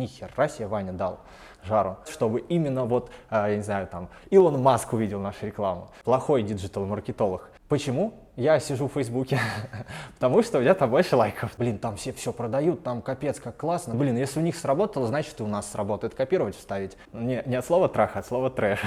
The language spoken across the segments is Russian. Ни хера себе Ваня дал жару, чтобы именно вот, я не знаю, там, Илон Маск увидел нашу рекламу. Плохой диджитал-маркетолог. Почему я сижу в Фейсбуке? Потому что у меня там больше лайков. Блин, там все продают, там капец, как классно. Блин, если у них сработало, значит и у нас сработает. Копировать, вставить. Не от слова трах, а от слова трэш.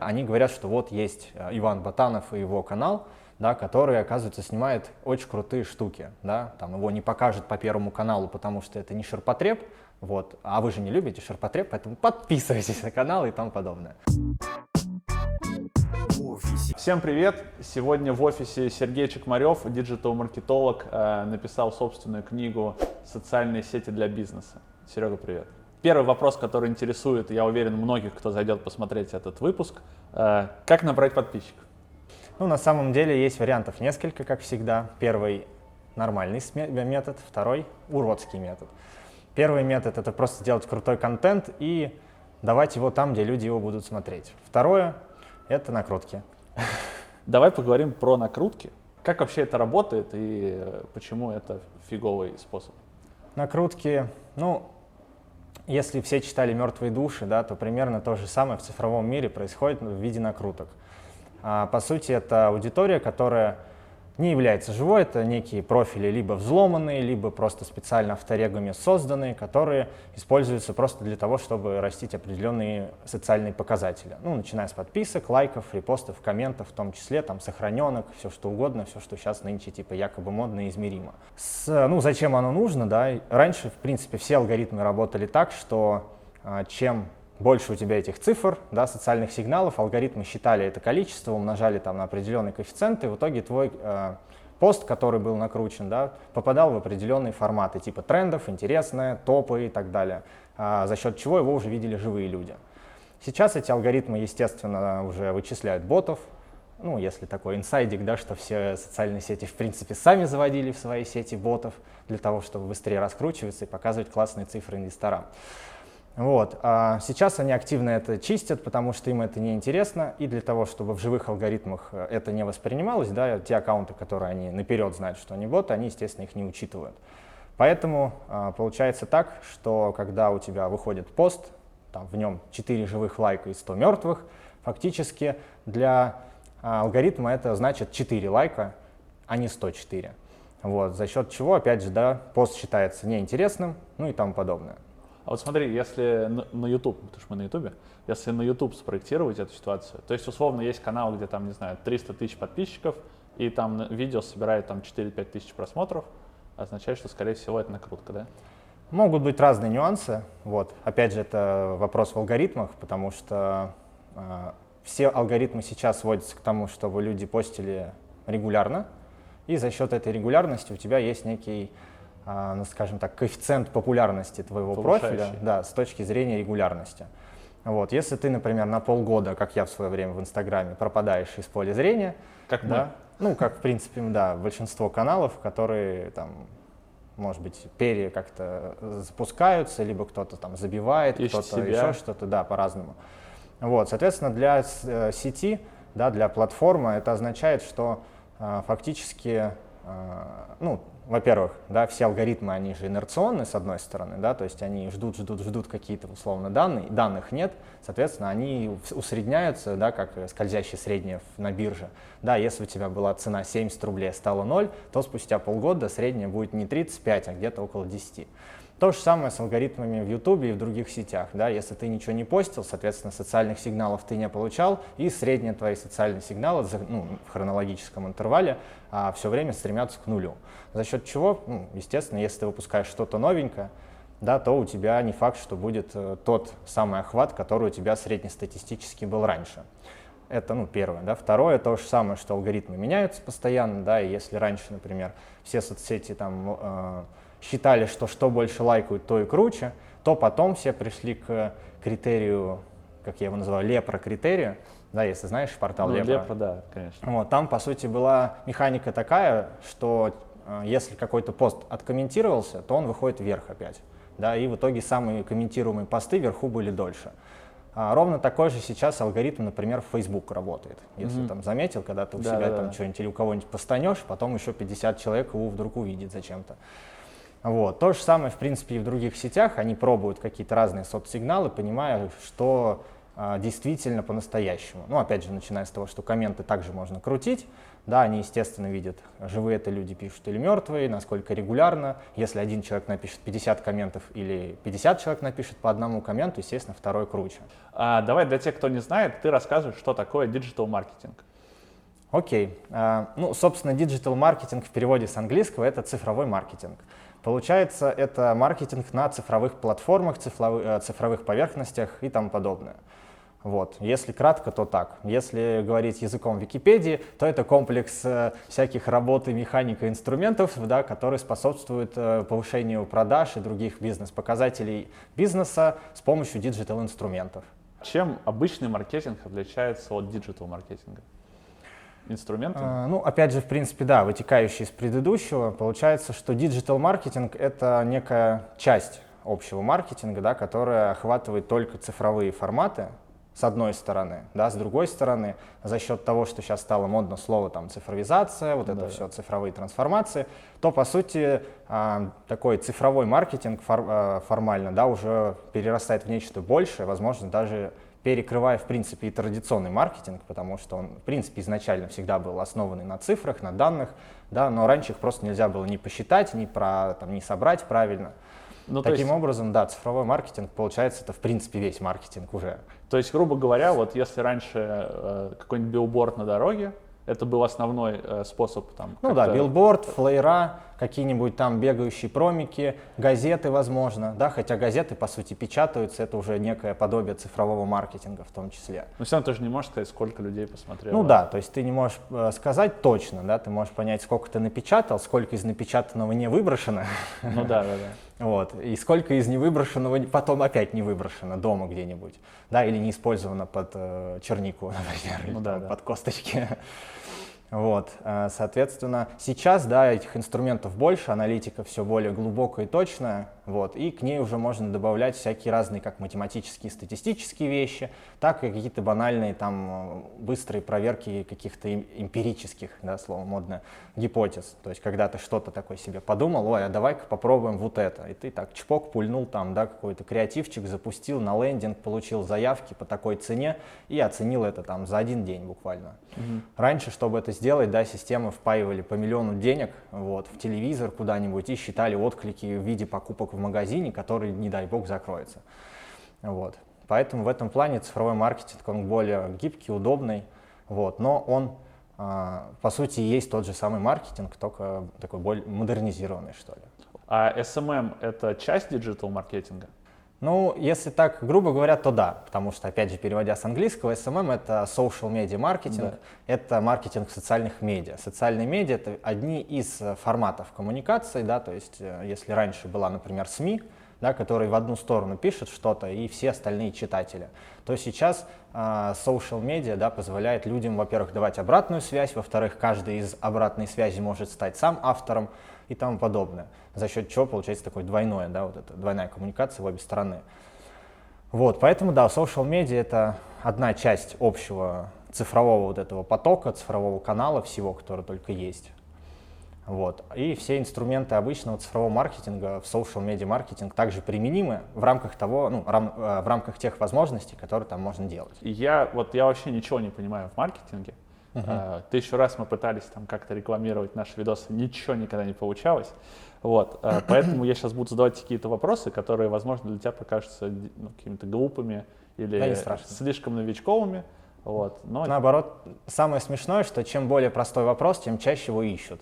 Они говорят, что вот есть Иван Ботанов и его канал, да, который, оказывается, снимает очень крутые штуки. Да? Там его не покажут по Первому каналу, потому что это не ширпотреб. Вот. А вы же не любите ширпотреб, поэтому подписывайтесь на канал и тому подобное. Всем привет! Сегодня в офисе Сергей Чекмарев, диджитал-маркетолог, написал собственную книгу «Социальные сети для бизнеса». Серега, привет! Первый вопрос, который интересует, я уверен, многих, кто зайдет посмотреть этот выпуск. Как набрать подписчиков? Ну, на самом деле есть вариантов несколько, как всегда. Первый – нормальный метод, второй – уродский метод. Первый метод – это просто делать крутой контент и давать его там, где люди его будут смотреть. Второе – это накрутки. Давай поговорим про накрутки. Как вообще это работает и почему это фиговый способ? Накрутки, ну, если все читали «Мертвые души», да, то примерно то же самое в цифровом мире происходит в виде накруток. По сути, это аудитория, которая не является живой, это некие профили либо взломанные, либо просто специально авторегами созданные, которые используются просто для того, чтобы растить определенные социальные показатели. Ну, начиная с подписок, лайков, репостов, комментов, в том числе там сохраненок, все что угодно, все, что сейчас нынче типа якобы модно и измеримо. Ну, зачем оно нужно, да? Раньше, в принципе, все алгоритмы работали так, что чем больше у тебя этих цифр, да, социальных сигналов, алгоритмы считали это количество, умножали там на определенные коэффициенты, и в итоге твой пост, который был накручен, да, попадал в определенные форматы, типа трендов, интересное, топы и так далее, за счет чего его уже видели живые люди. Сейчас эти алгоритмы, естественно, уже вычисляют ботов, ну, если такой инсайдик, да, что все социальные сети, в принципе, сами заводили в свои сети ботов для того, чтобы быстрее раскручиваться и показывать классные цифры инвесторам. Вот. А сейчас они активно это чистят, потому что им это неинтересно, и для того, чтобы в живых алгоритмах это не воспринималось, да, те аккаунты, которые они наперед знают, что они боты, они, естественно, их не учитывают. Поэтому получается так, что когда у тебя выходит пост, там, в нем 4 живых лайка и 100 мертвых, фактически для алгоритма это значит 4 лайка, а не 104. Вот. За счет чего, опять же, да, пост считается неинтересным, ну и тому подобное. А вот смотри, если на YouTube, потому что мы на YouTube, если на YouTube спроектировать эту ситуацию, то есть условно есть канал, где там, не знаю, 300 тысяч подписчиков, и там видео собирает там 4-5 тысяч просмотров, означает, что, скорее всего, это накрутка, да? Могут быть разные нюансы, вот. Опять же, это вопрос в алгоритмах, потому что все алгоритмы сейчас сводятся к тому, чтобы люди постили регулярно, и за счет этой регулярности у тебя есть некий, скажем так, коэффициент популярности твоего профиля, да, с точки зрения регулярности. Вот, если ты, например, на полгода, как я в свое время в Инстаграме, пропадаешь из поля зрения, как, да, ну, как, в принципе, да, большинство каналов, которые, там, может быть, как-то запускаются, либо кто-то там забивает, кто-то еще что-то, да, по-разному. Вот, соответственно, для сети, да, для платформы это означает, что фактически, ну, во-первых, да, все алгоритмы, они же инерционны, с одной стороны, да, то есть они ждут какие-то условно данные, данных нет, соответственно, они усредняются, да, как скользящие средние на бирже. Да, если у тебя была цена 70 рублей, стала 0, то спустя полгода средняя будет не 35, а где-то около 10. То же самое с алгоритмами в YouTube и в других сетях. Да? Если ты ничего не постил, соответственно, социальных сигналов ты не получал, и средние твои социальные сигналы, ну, в хронологическом интервале все время стремятся к нулю. За счет чего, ну, естественно, если ты выпускаешь что-то новенькое, да, то у тебя не факт, что будет тот самый охват, который у тебя среднестатистически был раньше. Это, ну, первое. Да. Второе, то же самое, что алгоритмы меняются постоянно. Да, и если раньше, например, все соцсети там считали, что больше лайкают, то и круче, то потом все пришли к критерию, как я его называю, лепра-критерию, да, если знаешь портал Лепра. Лепра, да, конечно. Вот, там, по сути, была механика такая, что если какой-то пост откомментировался, то он выходит вверх опять, да, и в итоге самые комментируемые посты вверху были дольше. Ровно такой же сейчас алгоритм, например, в Facebook работает. Если там заметил, когда ты у себя там что-нибудь или у кого-нибудь постанешь, потом еще 50 человек его вдруг увидит зачем-то. Вот. То же самое, в принципе, и в других сетях. Они пробуют какие-то разные соцсигналы, понимая, что действительно по-настоящему. Ну, опять же, начиная с того, что комменты также можно крутить. Да, они, естественно, видят, живые это люди пишут или мертвые, насколько регулярно. Если один человек напишет 50 комментов или 50 человек напишет по одному комменту, естественно, второй круче. Давай для тех, кто не знает, ты рассказываешь, что такое диджитал-маркетинг. Окей. Ну, собственно, диджитал-маркетинг в переводе с английского — это цифровой маркетинг. Получается, это маркетинг на цифровых платформах, цифровых поверхностях и тому подобное. Вот. Если кратко, то так. Если говорить языком Википедии, то это комплекс всяких работ и механик и инструментов, да, которые способствуют повышению продаж и других бизнес-показателей бизнеса с помощью диджитал-инструментов. Чем обычный маркетинг отличается от диджитал-маркетинга? Инструменты? Ну, опять же, в принципе, да, вытекающие из предыдущего. Получается, что диджитал-маркетинг — это некая часть общего маркетинга, да, которая охватывает только цифровые форматы, с одной стороны, да, с другой стороны, за счет того, что сейчас стало модно слово там цифровизация, вот да, это все цифровые трансформации, то, по сути, такой цифровой маркетинг формально, да, уже перерастает в нечто большее, возможно, даже перекрывая, в принципе, и традиционный маркетинг, потому что он, в принципе, изначально всегда был основан на цифрах, на данных, да, но раньше их просто нельзя было ни посчитать, ни собрать правильно. Ну, таким образом, да, цифровой маркетинг, получается, это, в принципе, весь маркетинг уже. То есть, грубо говоря, вот если раньше какой-нибудь билборд на дороге, это был основной способ там. Ну да, билборд, флайера, какие-нибудь там бегающие промики, газеты, возможно, да, хотя газеты, по сути, печатаются, это уже некое подобие цифрового маркетинга в том числе. Но все равно ты же не можешь сказать, сколько людей посмотрело. Ну да, то есть ты не можешь сказать точно, да, ты можешь понять, сколько ты напечатал, сколько из напечатанного не выброшено. Ну да, да, да. Вот. И сколько из невыброшенного потом опять не выброшено дома где-нибудь, да, или не использовано под чернику, например, ну, или да, под косточки. Вот. Соответственно, сейчас, да, этих инструментов больше, аналитика все более глубокая и точная, вот, и к ней уже можно добавлять всякие разные как математические, статистические вещи, так и какие-то банальные там быстрые проверки каких-то эмпирических, да, слово модное, гипотез. То есть когда ты что-то такое себе подумал, ой, а давай-ка попробуем вот это, и ты так чпок пульнул там, да, какой-то креативчик, запустил на лендинг, получил заявки по такой цене и оценил это там за один день буквально. Mm-hmm. Раньше, чтобы это сделать, да, системы впаивали по миллиону денег, вот, в телевизор куда-нибудь и считали отклики в виде покупок в магазине, который, не дай бог, закроется. Вот. Поэтому в этом плане цифровой маркетинг, он более гибкий, удобный, вот, но он, по сути, есть тот же самый маркетинг, только такой более модернизированный, что ли. А SMM — это часть диджитал-маркетинга? Ну, если так грубо говоря, то да, потому что, опять же, переводя с английского, SMM — это social media marketing, да, это маркетинг социальных медиа. Социальные медиа — это одни из форматов коммуникации, да, то есть если раньше была, например, СМИ, да, которые в одну сторону пишут что-то и все остальные читатели, то сейчас social media, да, позволяет людям, во-первых, давать обратную связь, во-вторых, каждый из обратной связи может стать сам автором и тому подобное, за счет чего получается такое двойное, да, вот это, двойная коммуникация в обе стороны. Вот, поэтому, да, social media — это одна часть общего цифрового вот этого потока, цифрового канала всего, который только есть. Вот. И все инструменты обычного цифрового маркетинга в social media маркетинг также применимы в рамках того, ну, в рамках тех возможностей, которые там можно делать. Я вообще ничего не понимаю в маркетинге. Uh-huh. Тысячу раз мы пытались там как-то рекламировать наши видосы, ничего никогда не получалось. Вот. Поэтому я сейчас буду задавать какие-то вопросы, которые, возможно, для тебя покажутся, ну, какими-то глупыми или, да, не страшно, слишком новичковыми. Вот. Но... Наоборот, самое смешное, что чем более простой вопрос, тем чаще его ищут.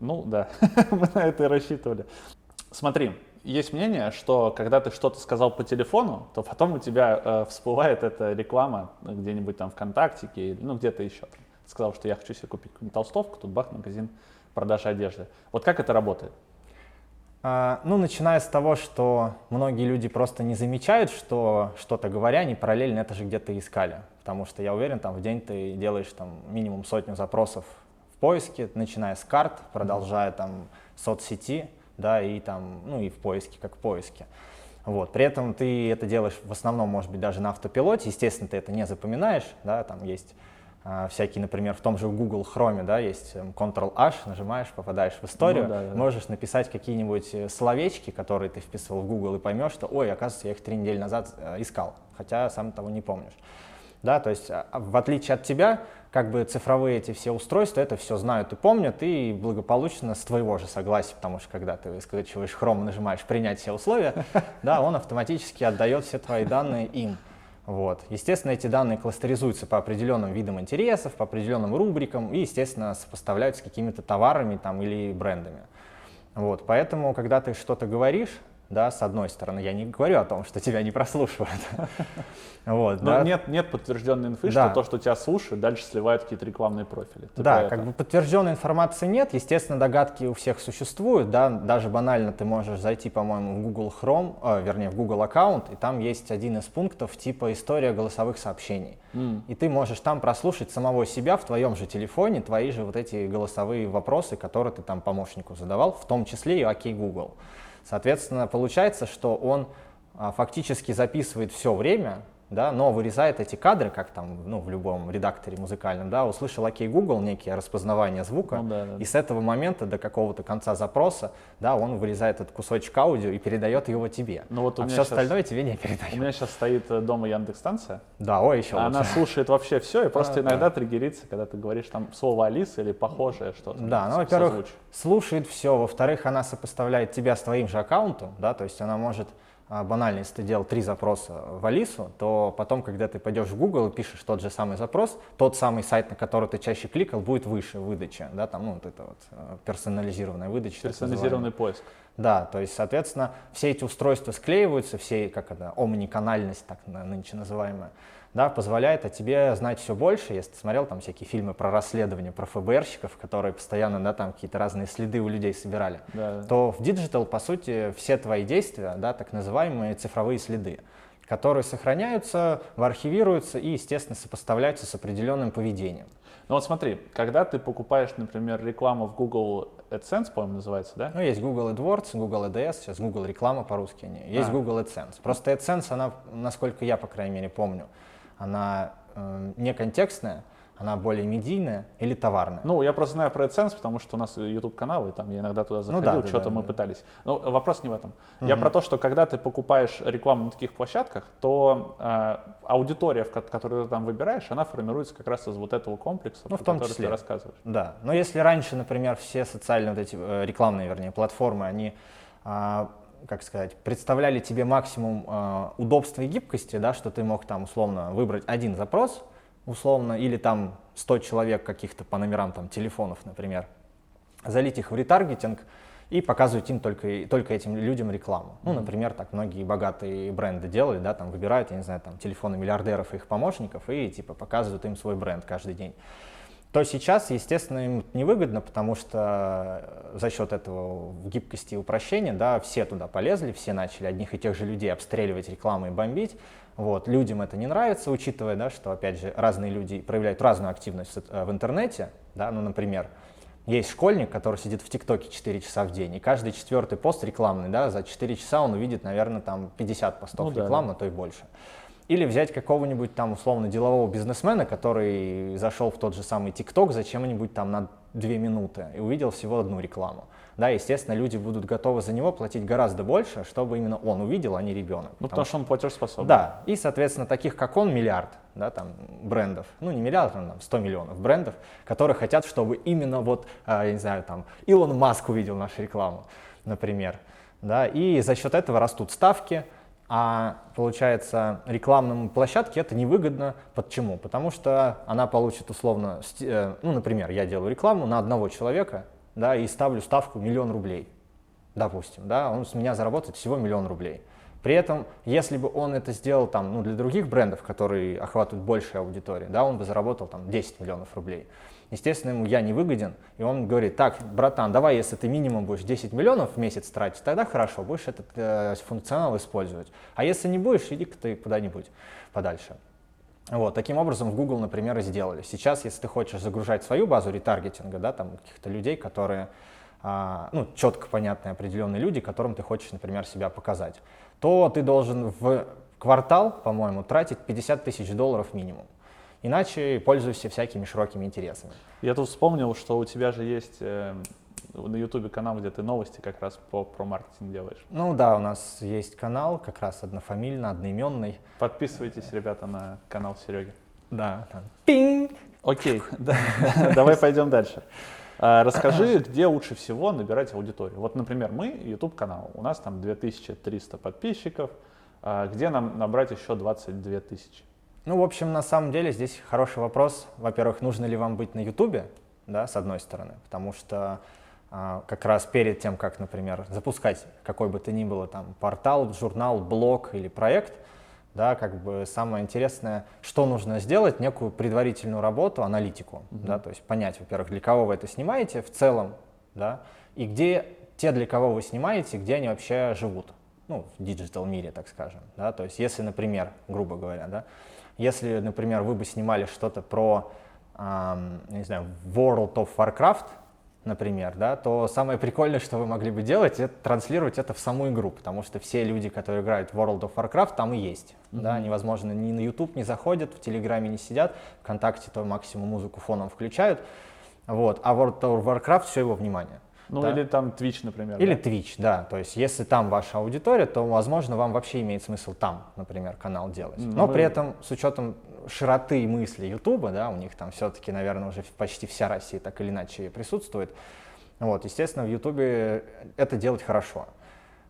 Ну да, мы на это и рассчитывали. Смотри, есть мнение, что когда ты что-то сказал по телефону, то потом у тебя всплывает эта реклама где-нибудь там ВКонтакте или, ну, где-то еще. Сказал, что я хочу себе купить какую-нибудь толстовку, тут бах, магазин продажи одежды. Вот как это работает? Ну, начиная с того, что многие люди просто не замечают, что что-то говоря, они параллельно это же где-то искали. Потому что я уверен, там в день ты делаешь там минимум сотню запросов в поиске, начиная с карт, продолжая там соцсети, да, и там, ну, и в поиске, как в поиске. Вот. При этом ты это делаешь в основном, может быть, даже на автопилоте. Естественно, ты это не запоминаешь, да, там есть всякие, например, в том же Google Chrome, да, есть Ctrl-H, нажимаешь, попадаешь в историю, ну, да, да, можешь написать какие-нибудь словечки, которые ты вписывал в Google, и поймешь, что, ой, оказывается, я их 3 недели назад искал, хотя сам того не помнишь. Да, то есть, в отличие от тебя, как бы цифровые эти все устройства, это все знают и помнят, и благополучно с твоего же согласия, потому что когда ты скачиваешь Chrome, нажимаешь «принять все условия», да, он автоматически отдает все твои данные им. Вот. Естественно, эти данные кластеризуются по определенным видам интересов, по определенным рубрикам и, естественно, сопоставляются с какими-то товарами там, или брендами. Вот. Поэтому, когда ты что-то говоришь, да, с одной стороны, я не говорю о том, что тебя не прослушивают. Вот, да. Нет подтвержденной инфы, да, что то, что тебя слушают, дальше сливают какие-то рекламные профили. Да, как бы подтвержденной информации нет. Естественно, догадки у всех существуют. Да? Даже банально ты можешь зайти, по-моему, в Google Chrome, в Google аккаунт, и там есть один из пунктов типа «История голосовых сообщений». И ты можешь там прослушать самого себя в твоем же телефоне, твои же вот эти голосовые вопросы, которые ты там помощнику задавал, в том числе и «Окей, Google». Соответственно, получается, что он фактически записывает все время, да, но вырезает эти кадры, как там, ну, в любом редакторе музыкальном, да, услышал «Окей, Google», некие распознавание звука, ну, да, да, и с этого момента до какого-то конца запроса, да, он вырезает этот кусочек аудио и передает его тебе, ну, вот а все остальное тебе не передает. У меня сейчас стоит дома Яндекс.Станция, да, ой, еще она лучше слушает вообще все и просто иногда триггерится, когда ты говоришь там слово «Алиса» или похожее что-то. Да, ну, во-первых, слушает все, во-вторых, она сопоставляет тебя с твоим же аккаунтом, да, то есть она может... банально, если ты делал 3 запроса в Алису, то потом, когда ты пойдешь в Google и пишешь тот же самый запрос, тот самый сайт, на который ты чаще кликал, будет выше выдачи, да, там, ну, вот это вот персонализированная выдача. Персонализированный поиск. Да, то есть, соответственно, все эти устройства склеиваются, все, как это, омниканальность, так нынче называемая, да, позволяет о тебе знать все больше. Если ты смотрел там всякие фильмы про расследования, про ФБРщиков, которые постоянно, да, там какие-то разные следы у людей собирали, да, то в диджитал, по сути, все твои действия, да, так называемые цифровые следы, которые сохраняются, архивируются и, естественно, сопоставляются с определенным поведением. Ну вот смотри, когда ты покупаешь, например, рекламу в Google AdSense, по-моему, называется, да? Ну, есть Google AdWords, Google ADS, сейчас Google реклама по-русски, не. Есть Google AdSense. Просто AdSense, она, насколько я, по крайней мере, помню, она не контекстная, она более медийная или товарная. Ну, я просто знаю про AdSense, потому что у нас YouTube-канал, и там я иногда туда заходил, ну, да, что-то да, мы пытались. Но вопрос не в этом. Я про то, что когда ты покупаешь рекламу на таких площадках, то аудитория, которую ты там выбираешь, она формируется как раз из вот этого комплекса, ну, в том который числе ты рассказываешь. Да, но если раньше, например, все социальные, вот эти рекламные, вернее, платформы, они... как сказать, представляли тебе максимум удобства и гибкости, да, что ты мог там условно выбрать один запрос, условно, или там 100 человек каких-то по номерам там телефонов, например, залить их в ретаргетинг и показывать им только этим людям рекламу. Ну, например, так многие богатые бренды делали, да, там выбирают, я не знаю, там телефоны миллиардеров и их помощников и типа показывают им свой бренд каждый день. То сейчас, естественно, им невыгодно, потому что за счет этого гибкости и упрощения, да, все туда полезли, все начали одних и тех же людей обстреливать рекламой и бомбить. Вот. Людям это не нравится, учитывая, да, что, опять же, разные люди проявляют разную активность в интернете. Да, ну, например, есть школьник, который сидит в ТикТоке 4 часа в день, и каждый 4-й пост рекламный, да, за 4 часа он увидит, наверное, там 50 постов, ну, рекламы, да, то и больше. Или взять какого-нибудь там условно делового бизнесмена, который зашел в тот же самый ТикТок зачем-нибудь там на 2 минуты и увидел всего одну рекламу. Да, естественно, люди будут готовы за него платить гораздо больше, чтобы именно он увидел, а не ребенок. Ну, потому что он платежеспособный. Да, и, соответственно, таких, как он, миллиард, да, там, брендов, ну, не миллиард, но там 100 миллионов брендов, которые хотят, чтобы именно вот, я не знаю, там, Илон Маск увидел нашу рекламу, например. Да, и за счет этого растут ставки. А получается, рекламной площадке это невыгодно. Почему? Потому что она получит условно, ну, например, я делаю рекламу на одного человека, да, и ставлю ставку 1 000 000 рублей, допустим, да, он с меня заработает всего 1 000 000 рублей. При этом, если бы он это сделал там, ну, для других брендов, которые охватывают большую аудиторию, да, он бы заработал там 10 миллионов рублей. Естественно, ему я не выгоден, и он говорит: так, братан, давай, если ты минимум будешь 10 миллионов в месяц тратить, тогда хорошо, будешь этот функционал использовать. А если не будешь, иди-ка ты куда-нибудь подальше. Вот, таким образом в Google, например, и сделали. Сейчас, если ты хочешь загружать свою базу ретаргетинга, да, там каких-то людей, которые, ну, четко понятные определенные люди, которым ты хочешь, например, себя показать, то ты должен в квартал, по-моему, тратить $50 тысяч минимум. Иначе пользуешься всякими широкими интересами. Я тут вспомнил, что у тебя же есть на YouTube канал, где ты новости как раз про маркетинг делаешь. Ну да, у нас есть канал, как раз однофамильно, одноименный. Подписывайтесь, ребята, на канал Сереги. Да. Пинг! Окей, давай пойдем дальше. Расскажи, где лучше всего набирать аудиторию. Вот, например, мы YouTube-канал, у нас там 2300 подписчиков, где нам набрать еще 22 тысячи? Ну, в общем, на самом деле здесь хороший вопрос. Во-первых, нужно ли вам быть на YouTube, да, с одной стороны, потому что как раз перед тем, как, например, запускать какой бы то ни было там портал, журнал, блог или проект, да, как бы самое интересное, что нужно сделать, некую предварительную работу, аналитику, да, то есть понять, во-первых, для кого вы это снимаете в целом, да, и где те, для кого вы снимаете, где они вообще живут, ну, в диджитал мире, так скажем, да, то есть если, например, грубо говоря, да, если, например, вы бы снимали что-то про, не знаю, World of Warcraft, например, да, то самое прикольное, что вы могли бы делать, это транслировать это в саму игру, потому что все люди, которые играют в World of Warcraft, там и есть, да, они, возможно, ни на YouTube не заходят, в Телеграме не сидят, ВКонтакте то максимум музыку фоном включают, вот, а World of Warcraft все его внимание. Ну, да? Или там Twitch, например. Или да? Twitch, да, то есть если там ваша аудитория, то, возможно, вам вообще имеет смысл там, например, канал делать, но при этом с учетом широты мысли Ютуба, да, у них там все-таки, наверное, уже почти вся Россия так или иначе присутствует. Вот, естественно, в Ютубе это делать хорошо.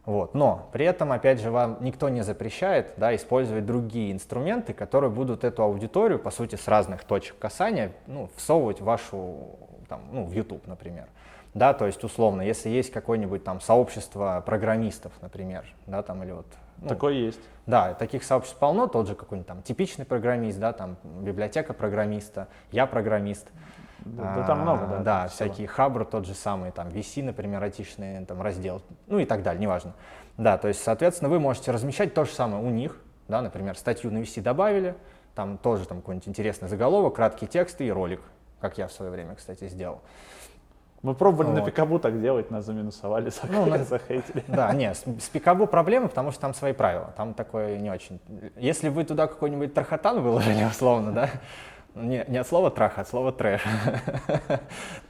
Вот, но при этом, опять же, вам никто не запрещает, да, использовать другие инструменты, которые будут эту аудиторию, по сути, с разных точек касания, ну, всовывать в вашу, там, ну, в Ютуб, например. Да, то есть, условно, если есть какое-нибудь там сообщество программистов, например, да, там, или вот... Ну, такое есть. Да, таких сообществ полно, тот же какой-нибудь там типичный программист, да, там библиотека программиста, я программист. Да, там много, да. Да, всякие хабры, тот же самый, там, VC, например, айтишный там, раздел, ну и так далее, неважно. Да, то есть, соответственно, вы можете размещать то же самое у них, да, например, статью на VC добавили, там тоже там какой-нибудь интересный заголовок, краткий текст и ролик, как я в свое время, кстати, сделал. Мы пробовали вот. На Пикабу так делать, нас заминусовали, захейтили. Да, нет, с Пикабу проблемы, потому что там свои правила, там такое не очень. Если вы туда какой-нибудь трахотан выложили, условно, да, не от слова траха, а от слова трэш,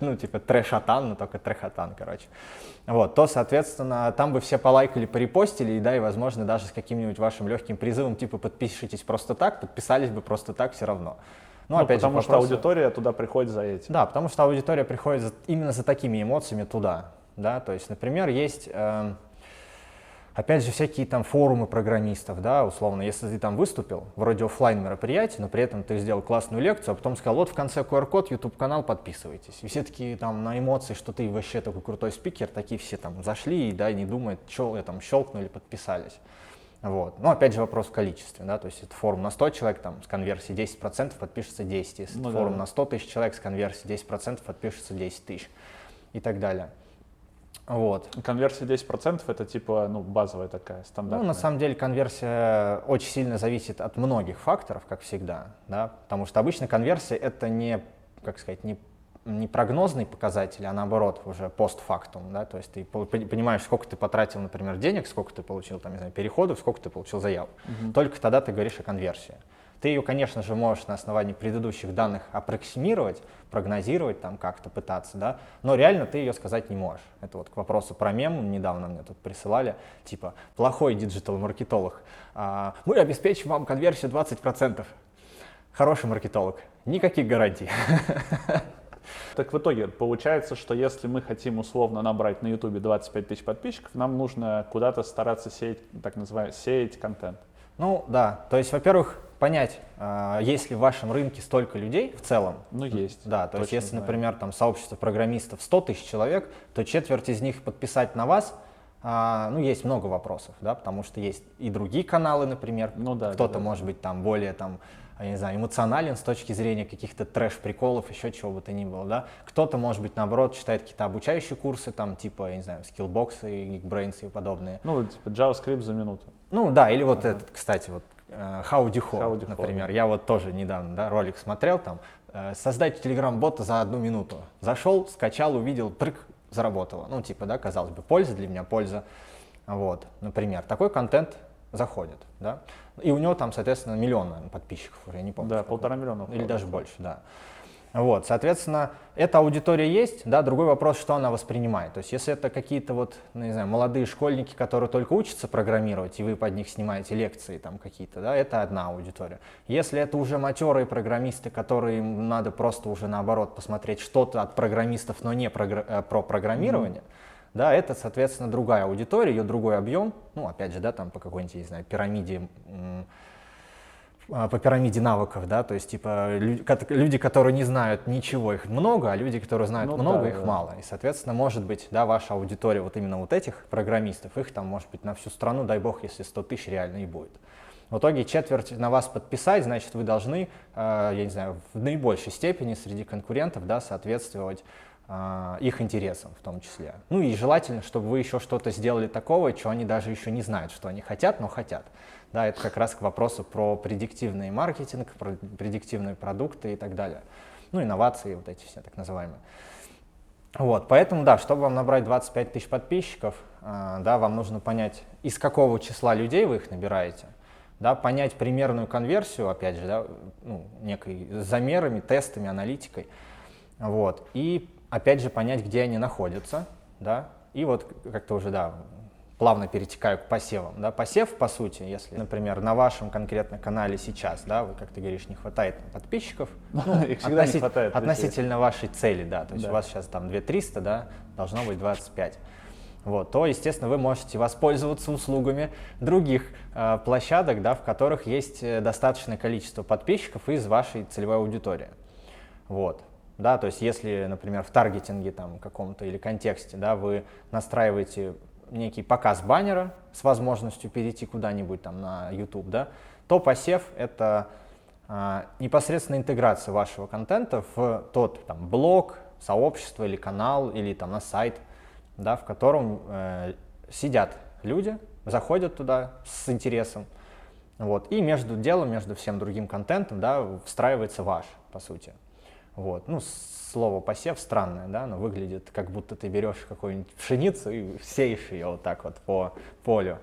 ну, типа трэшатан, но только трахотан, короче, вот, то, соответственно, там бы все полайкали, порепостили, да, и, возможно, даже с каким-нибудь вашим легким призывом, типа, подпишитесь просто так, подписались бы просто так все равно. Ну, опять потому же, что аудитория туда приходит за этим. Да, потому что аудитория приходит именно за такими эмоциями туда. Да? То есть, например, есть, опять же, всякие там форумы программистов, да, условно, если ты там выступил, вроде офлайн мероприятий, но при этом ты сделал классную лекцию, а потом сказал, вот в конце QR-код, YouTube-канал, подписывайтесь. И все такие там на эмоции, что ты вообще такой крутой спикер, такие все там зашли и, да, не думают, что там щелкнули, подписались. Вот. Ну, опять же, вопрос в количестве, да, то есть это форум на 100 человек, там, с конверсией 10% подпишется 10, если это форум на 100 тысяч человек, с конверсией 10% подпишется 10 тысяч и так далее. Вот. Конверсия 10% это типа, ну, базовая такая, стандартная. Ну, на самом деле конверсия очень сильно зависит от многих факторов, как всегда, да, потому что обычно конверсия это не, как сказать, не прогнозный показатель, а наоборот уже постфактум, да, то есть ты понимаешь, сколько ты потратил, например, денег, сколько ты получил, там, не знаю, переходов, сколько ты получил заявок. Только тогда ты говоришь о конверсии. Ты ее, конечно же, можешь на основании предыдущих данных аппроксимировать, прогнозировать, там, как-то пытаться, да, но реально ты ее сказать не можешь. Это вот к вопросу про мем, недавно мне тут присылали, типа, плохой диджитал-маркетолог, мы обеспечим вам конверсию 20%. Хороший маркетолог, никаких гарантий. Так в итоге получается, что если мы хотим условно набрать на Ютубе 25 тысяч подписчиков, нам нужно куда-то стараться сеять, так называемый, сеять контент. Ну да, то есть, во-первых, понять, есть ли в вашем рынке столько людей в целом. Ну есть. Да, то есть если, например, там сообщество программистов 100 тысяч человек, то четверть из них подписать на вас. Ну, есть много вопросов, да, потому что есть и другие каналы, например, ну, да, кто-то, да, может быть, там, более, там, я не знаю, эмоционален с точки зрения каких-то трэш-приколов, еще чего бы то ни было, да, кто-то, может быть, наоборот, читает какие-то обучающие курсы, там, типа, я не знаю, Skillbox, Geekbrains и подобные. Ну, типа, JavaScript за минуту. Ну, да, или вот этот, кстати, вот, Howdy Ho, например, я вот тоже недавно, да, ролик смотрел, там, создать Telegram-бота за 1 минуту, зашел, скачал, увидел, прыг, заработало. Ну, типа, да, казалось бы, польза для меня, польза. Вот, например, такой контент заходит, да, и у него там, соответственно, 1 миллион, наверное, подписчиков, я не помню. Да, 1,5 миллиона. Или правда, даже больше, да. Вот, соответственно, эта аудитория есть, да, другой вопрос, что она воспринимает. То есть, если это какие-то вот, не знаю, молодые школьники, которые только учатся программировать, и вы под них снимаете лекции там какие-то, да, это одна аудитория. Если это уже матерые программисты, которым надо просто уже наоборот посмотреть что-то от программистов, но не про программирование, да, это, соответственно, другая аудитория, ее другой объем, ну, опять же, да, там по какой-нибудь, не знаю, пирамиде, по пирамиде навыков, да, то есть типа люди, которые не знают ничего, их много, а люди, которые знают много, их мало. И, соответственно, может быть, да, ваша аудитория вот именно вот этих программистов, их там может быть на всю страну, дай бог, если 100 тысяч реально и будет. В итоге четверть на вас подписать, значит, вы должны, я не знаю, в наибольшей степени среди конкурентов, да, соответствовать их интересам в том числе. Ну и желательно, чтобы вы еще что-то сделали такого, чего они даже еще не знают, что они хотят, но хотят. Да, это как раз к вопросу про предиктивный маркетинг, про предиктивные продукты и так далее. Ну, инновации вот эти все так называемые. Вот, поэтому, да, чтобы вам набрать 25 тысяч подписчиков, да, вам нужно понять, из какого числа людей вы их набираете, да, понять примерную конверсию, опять же, да, ну, некой замерами, тестами, аналитикой. Вот, и опять же понять, где они находятся, да, и вот как-то уже, да, плавно перетекаю к посевам, да, посев, по сути, если, например, на вашем конкретно канале сейчас, да, вы, как ты говоришь, не хватает подписчиков, ну, их всегда не хватает относительно вашей цели, да, то есть у вас сейчас там 2300, да, должно быть 25, вот, то, естественно, вы можете воспользоваться услугами других площадок, да, в которых есть достаточное количество подписчиков из вашей целевой аудитории, вот. Да, то есть если, например, в таргетинге там каком-то или контексте, да, вы настраиваете некий показ баннера с возможностью перейти куда-нибудь там на YouTube, да, то посев — это непосредственно интеграция вашего контента в тот там блог, сообщество или канал, или там на сайт, да, в котором сидят люди, заходят туда с интересом, вот, и между делом, между всем другим контентом, да, встраивается ваш, по сути. Вот. Ну, слово посев странное, да, но выглядит, как будто ты берешь какую-нибудь пшеницу и сеешь ее вот так вот по полю.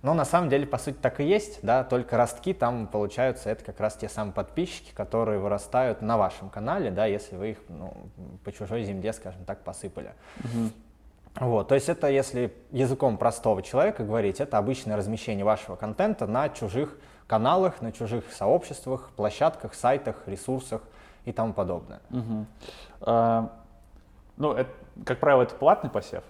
Но на самом деле, по сути, так и есть, да, только ростки там получаются, это как раз те самые подписчики, которые вырастают на вашем канале, да, если вы их, ну, по чужой земле, скажем так, посыпали. Вот, то есть это, если языком простого человека говорить, это обычное размещение вашего контента на чужих каналах, на чужих сообществах, площадках, сайтах, ресурсах и тому подобное. Ну, это, как правило, это платный посев?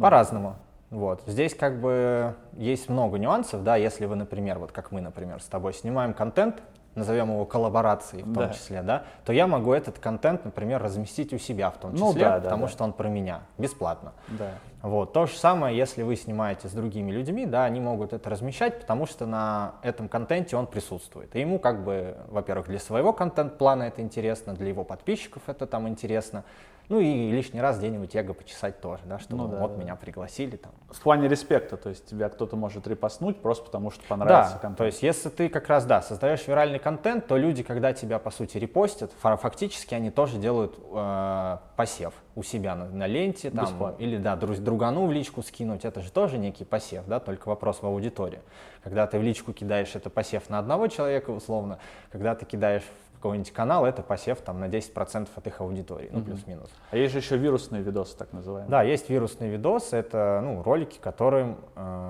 По-разному. Вот. Здесь как бы есть много нюансов, да, если вы, например, вот как мы, например, с тобой снимаем контент, назовем его коллаборацией в том числе, да, то я могу этот контент, например, разместить у себя в том числе, потому что он про меня, бесплатно. Да. Вот. То же самое, если вы снимаете с другими людьми, да, они могут это размещать, потому что на этом контенте он присутствует. И ему как бы, во-первых, для своего контент-плана это интересно, для его подписчиков это там интересно, ну и лишний раз где-нибудь эго почесать тоже, да, чтобы меня пригласили там. В плане респекта, то есть тебя кто-то может репостнуть просто потому, что понравился контент. То есть если ты как раз, да, создаешь виральный контент, то люди, когда тебя, по сути, репостят, фактически они тоже делают посев у себя на ленте там, или, да, другану в личку скинуть, это же тоже некий посев, да, только вопрос в аудитории. Когда ты в личку кидаешь, это посев на одного человека, условно, когда ты кидаешь какой-нибудь канал, это посев там на 10% от их аудитории, ну, плюс-минус. А есть же еще вирусные видосы, так называемые. Да, есть вирусные видосы, это, ну, ролики, которым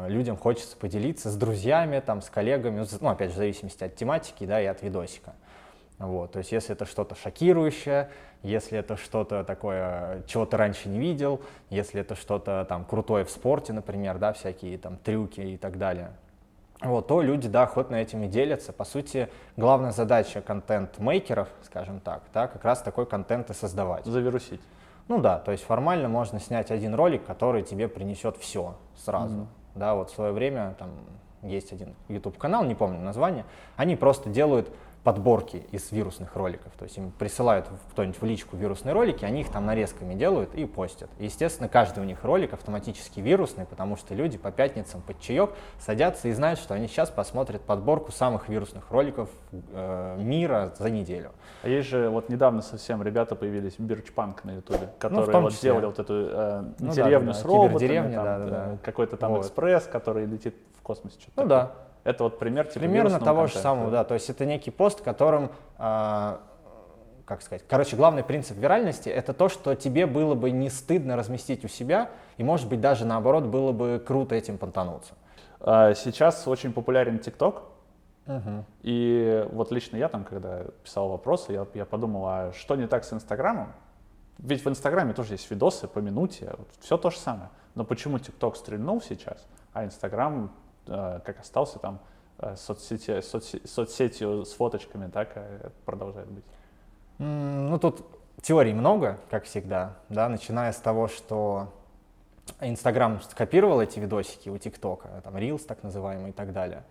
людям хочется поделиться с друзьями, там, с коллегами, ну, опять же, в зависимости от тематики, да, и от видосика. Вот, то есть если это что-то шокирующее, если это что-то такое, чего ты раньше не видел, если это что-то там крутое в спорте, например, да, всякие там трюки и так далее, вот, то люди, да, охотно этим и делятся. По сути, главная задача контент-мейкеров, скажем так, да, как раз такой контент и создавать. Завирусить. Ну да, то есть формально можно снять один ролик, который тебе принесет все сразу. Да, вот в свое время там есть один YouTube-канал, не помню название, они просто делают подборки из вирусных роликов. То есть им присылают кто-нибудь в личку вирусные ролики, они их там нарезками делают и постят. И, естественно, каждый у них ролик автоматически вирусный, потому что люди по пятницам под чаек садятся и знают, что они сейчас посмотрят подборку самых вирусных роликов мира за неделю. А есть же вот недавно совсем ребята появились, Бирчпанк на Ютубе, которые вот сделали вот эту деревню с роботами, какой-то там экспресс, который летит в космосе. Что-то такое. Это вот пример типа примерно того же самого, да. То есть это некий пост, которым, короче, главный принцип виральности — это то, что тебе было бы не стыдно разместить у себя, и, может быть, даже наоборот, было бы круто этим понтануться. Сейчас очень популярен ТикТок. Угу. И вот лично я там, когда писал вопросы, я подумал, а что не так с Инстаграмом? Ведь в Инстаграме тоже есть видосы по минуте, вот, все то же самое. Но почему ТикТок стрельнул сейчас, а Инстаграм... как остался там соцсетью с фоточками, так продолжает быть? Ну, тут теорий много, как всегда, да, начиная с того, что Инстаграм скопировал эти видосики у ТикТока, там, Reels так называемый и так далее.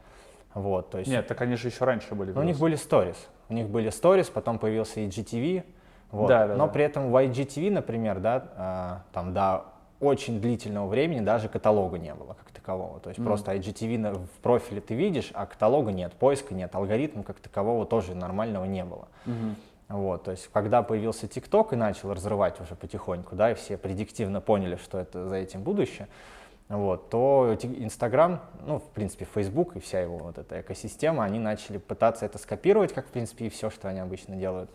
Вот, то есть... Нет, так они же еще раньше были. Ну, у них были сторис, потом появился и IGTV, вот. Но при этом в IGTV, например, да, там, да, очень длительного времени даже каталога не было как такового. То есть просто IGTV в профиле ты видишь, а каталога нет, поиска нет, алгоритма как такового тоже нормального не было. Вот, то есть когда появился TikTok и начал разрывать уже потихоньку, да, и все предиктивно поняли, что это за этим будущее, вот, то Instagram, ну, в принципе, Facebook и вся его вот эта экосистема, они начали пытаться это скопировать, как, в принципе, и все, что они обычно делают.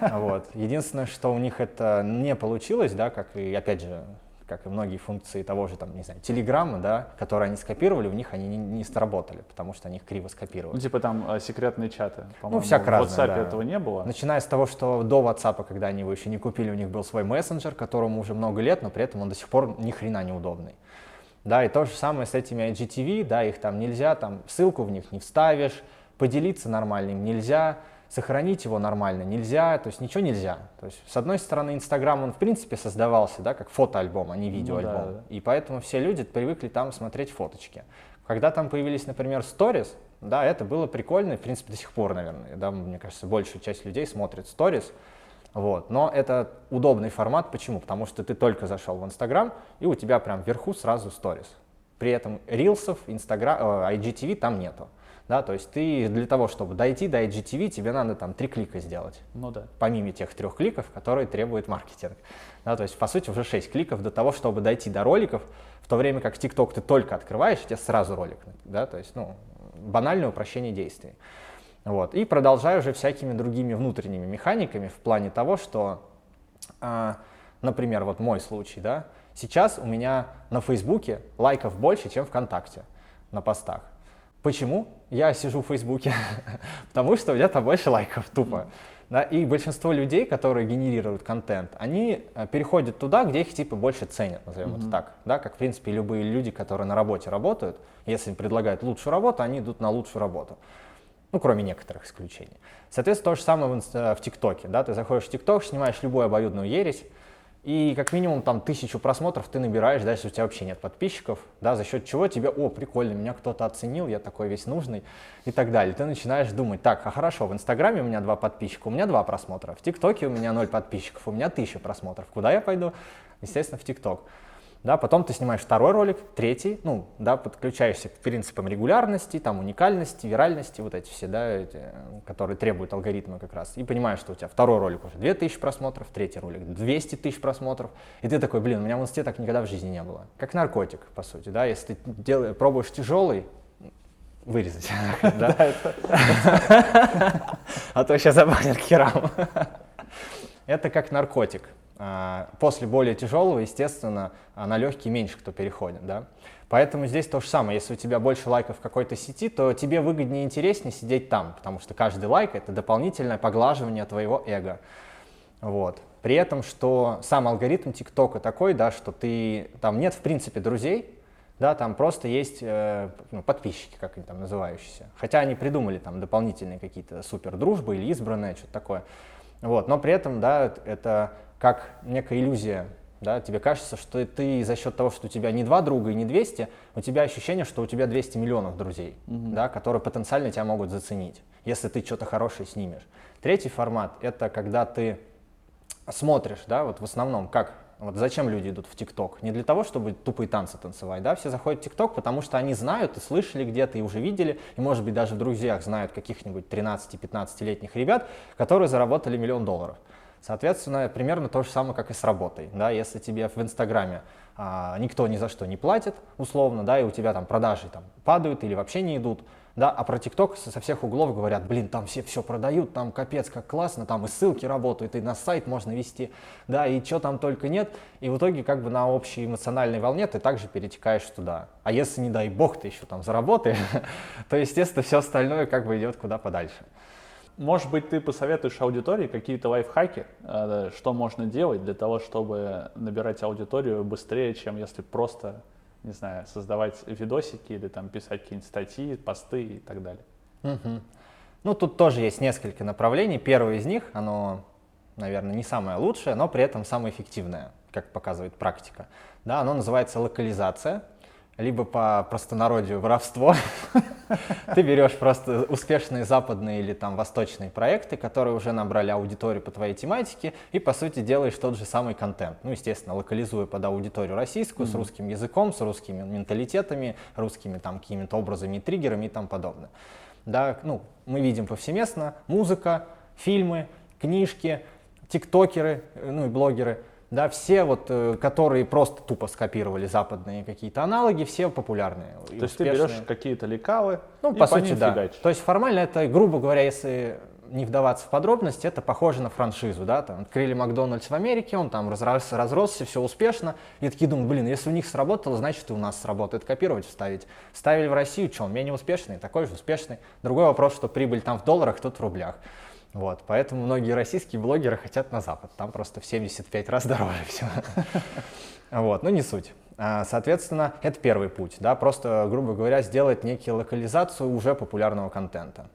Вот. Единственное, что у них это не получилось, да, как и, опять же, как и многие функции того же, там, не знаю, Телеграма, да, которые они скопировали, у них они не сработали, потому что они их криво скопировали. Ну, типа там секретные чаты, по-моему, в WhatsApp этого не было. Начиная с того, что до WhatsApp, когда они его еще не купили, у них был свой мессенджер, которому уже много лет, но при этом он до сих пор ни хрена неудобный. Да, и то же самое с этими IGTV, да, их там нельзя, там, ссылку в них не вставишь, поделиться нормально им нельзя, сохранить его нормально нельзя, то есть ничего нельзя. То есть, с одной стороны, Инстаграм, он в принципе создавался, да, как фотоальбом, а не видеоальбом. Ну, да. И поэтому все люди привыкли там смотреть фоточки. Когда там появились, например, сторис, да, это было прикольно, и, в принципе, до сих пор, наверное, да, мне кажется, большая часть людей смотрит сторис. Вот. Но это удобный формат. Почему? Потому что ты только зашел в Инстаграм, и у тебя прям вверху сразу сторис. При этом рилсов, IGTV там нету. Да, то есть ты для того, чтобы дойти до IGTV, тебе надо там 3 клика сделать. Ну да. Помимо тех 3 кликов, которые требует маркетинг. Да, то есть, по сути, уже 6 кликов до того, чтобы дойти до роликов, в то время как TikTok ты только открываешь, у тебя сразу ролик. Да, то есть, ну, банальное упрощение действий. Вот. И продолжаю уже всякими другими внутренними механиками в плане того, что, например, вот мой случай, да, сейчас у меня на Фейсбуке лайков больше, чем ВКонтакте на постах. Почему я сижу в Фейсбуке? Потому что у меня там больше лайков, тупо. Да, и большинство людей, которые генерируют контент, они переходят туда, где их типа больше ценят, назовем это так. Да, как, в принципе, любые люди, которые на работе работают, если им предлагают лучшую работу, они идут на лучшую работу. Ну, кроме некоторых исключений. Соответственно, то же самое в ТикТоке. Да? Ты заходишь в ТикТок, снимаешь любую обоюдную ересь, и как минимум там 1000 просмотров ты набираешь, да, если у тебя вообще нет подписчиков, да, за счет чего тебе, о, прикольно, меня кто-то оценил, я такой весь нужный и так далее. Ты начинаешь думать, так, а хорошо, в Инстаграме у меня 2 подписчика, у меня 2 просмотра, в ТикТоке у меня 0 подписчиков, у меня 1000 просмотров, куда я пойду? Естественно, в ТикТок. Да, потом ты снимаешь 2-й ролик, 3-й, ну, да, подключаешься к принципам регулярности, там, уникальности, виральности, вот эти все, да, которые требуют алгоритма как раз, и понимаешь, что у тебя 2-й ролик уже 2000 просмотров, 3-й ролик 200 тысяч просмотров, и ты такой, блин, у меня в инсте так никогда в жизни не было. Как наркотик, по сути, да, если ты пробуешь тяжелый, вырезать, а то сейчас забанят к херам. Это как наркотик. После более тяжелого, естественно, на легкий меньше кто переходит, да? Поэтому здесь то же самое. Если у тебя больше лайков в какой-то сети, то тебе выгоднее и интереснее сидеть там, потому что каждый лайк — это дополнительное поглаживание твоего эго. Вот. При этом, что сам алгоритм ТикТока такой, да, что ты там нет в принципе друзей, да, там просто есть подписчики, как они там называющиеся. Хотя они придумали там дополнительные какие-то супердружбы или избранные, что-то такое. Вот. Но при этом, да, это как некая иллюзия Да? Тебе кажется, что ты за счет того, что у тебя не два друга и не 200, у тебя ощущение, что у тебя 200 миллионов друзей, да, которые потенциально тебя могут заценить, если ты что-то хорошее снимешь. Третий формат – это когда ты смотришь, да, вот в основном, как, вот зачем люди идут в ТикТок? Не для того, чтобы тупые танцы танцевать, да, все заходят в ТикТок, потому что они знают и слышали где-то, и уже видели, и, может быть, даже в друзьях знают каких-нибудь 13-15-летних ребят, которые заработали $1 миллион. Соответственно, примерно то же самое, как и с работой. Да? Если тебе в Инстаграме никто ни за что не платит, условно, да, и у тебя там продажи там, падают или вообще не идут, да? А про ТикТок со всех углов говорят, блин, там все продают, там капец, как классно, там и ссылки работают, и на сайт можно вести, да, и чего там только нет. И в итоге как бы на общей эмоциональной волне ты также перетекаешь туда. А если, не дай бог, ты еще там заработаешь, то, естественно, все остальное как бы идет куда подальше. Может быть, ты посоветуешь аудитории какие-то лайфхаки, что можно делать для того, чтобы набирать аудиторию быстрее, чем если просто, не знаю, создавать видосики или там писать какие-нибудь статьи, посты и так далее. Угу. Ну, тут тоже есть несколько направлений. Первое из них, оно, наверное, не самое лучшее, но при этом самое эффективное, как показывает практика. Да, оно называется локализация. Либо по простонародью воровство. Ты берешь просто успешные западные или там восточные проекты, которые уже набрали аудиторию по твоей тематике, и по сути делаешь тот же самый контент. Ну, естественно, локализуя под аудиторию российскую, с русским языком, с русскими менталитетами, русскими там какими-то образами, триггерами и тому подобное. Да, ну, мы видим повсеместно музыка, фильмы, книжки, тиктокеры, ну и блогеры. Да, все, вот, которые просто тупо скопировали западные какие-то аналоги, все популярные. То есть успешные. Ты берешь какие-то лекалы, ну, и по сути, да. Фигачишь. То есть формально это, грубо говоря, если не вдаваться в подробности, это похоже на франшизу. Да? Там открыли Макдональдс в Америке, он там разросся, все успешно. И такие думают, блин, если у них сработало, значит и у нас сработает. Копировать, вставить. Вставили в Россию, что он менее успешный, такой же успешный. Другой вопрос, что прибыль там в $, тут в рублях. Вот, поэтому многие российские блогеры хотят на Запад, там просто в 75 раз дороже все. Вот, ну не суть. Соответственно, это первый путь, да, просто, грубо говоря, сделать некую локализацию уже популярного контента.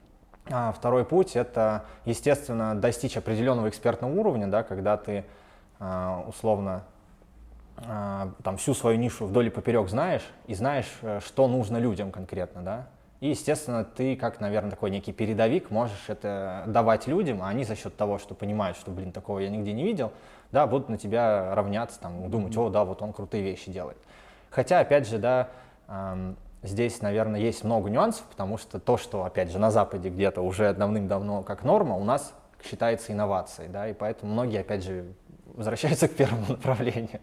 А второй путь – это, естественно, достичь определенного экспертного уровня, да, когда ты, условно, там всю свою нишу вдоль и поперек знаешь, и знаешь, что нужно людям конкретно, да. И, естественно, ты, как, наверное, такой некий передовик, можешь это давать людям, а они за счет того, что понимают, что, блин, такого я нигде не видел, да, будут на тебя равняться, там, думать, о, да, вот он крутые вещи делает. Хотя, опять же, да, здесь, наверное, есть много нюансов, потому что то, что, опять же, на Западе где-то уже давным-давно как норма, у нас считается инновацией, да, и поэтому многие, опять же, возвращаются к первому направлению.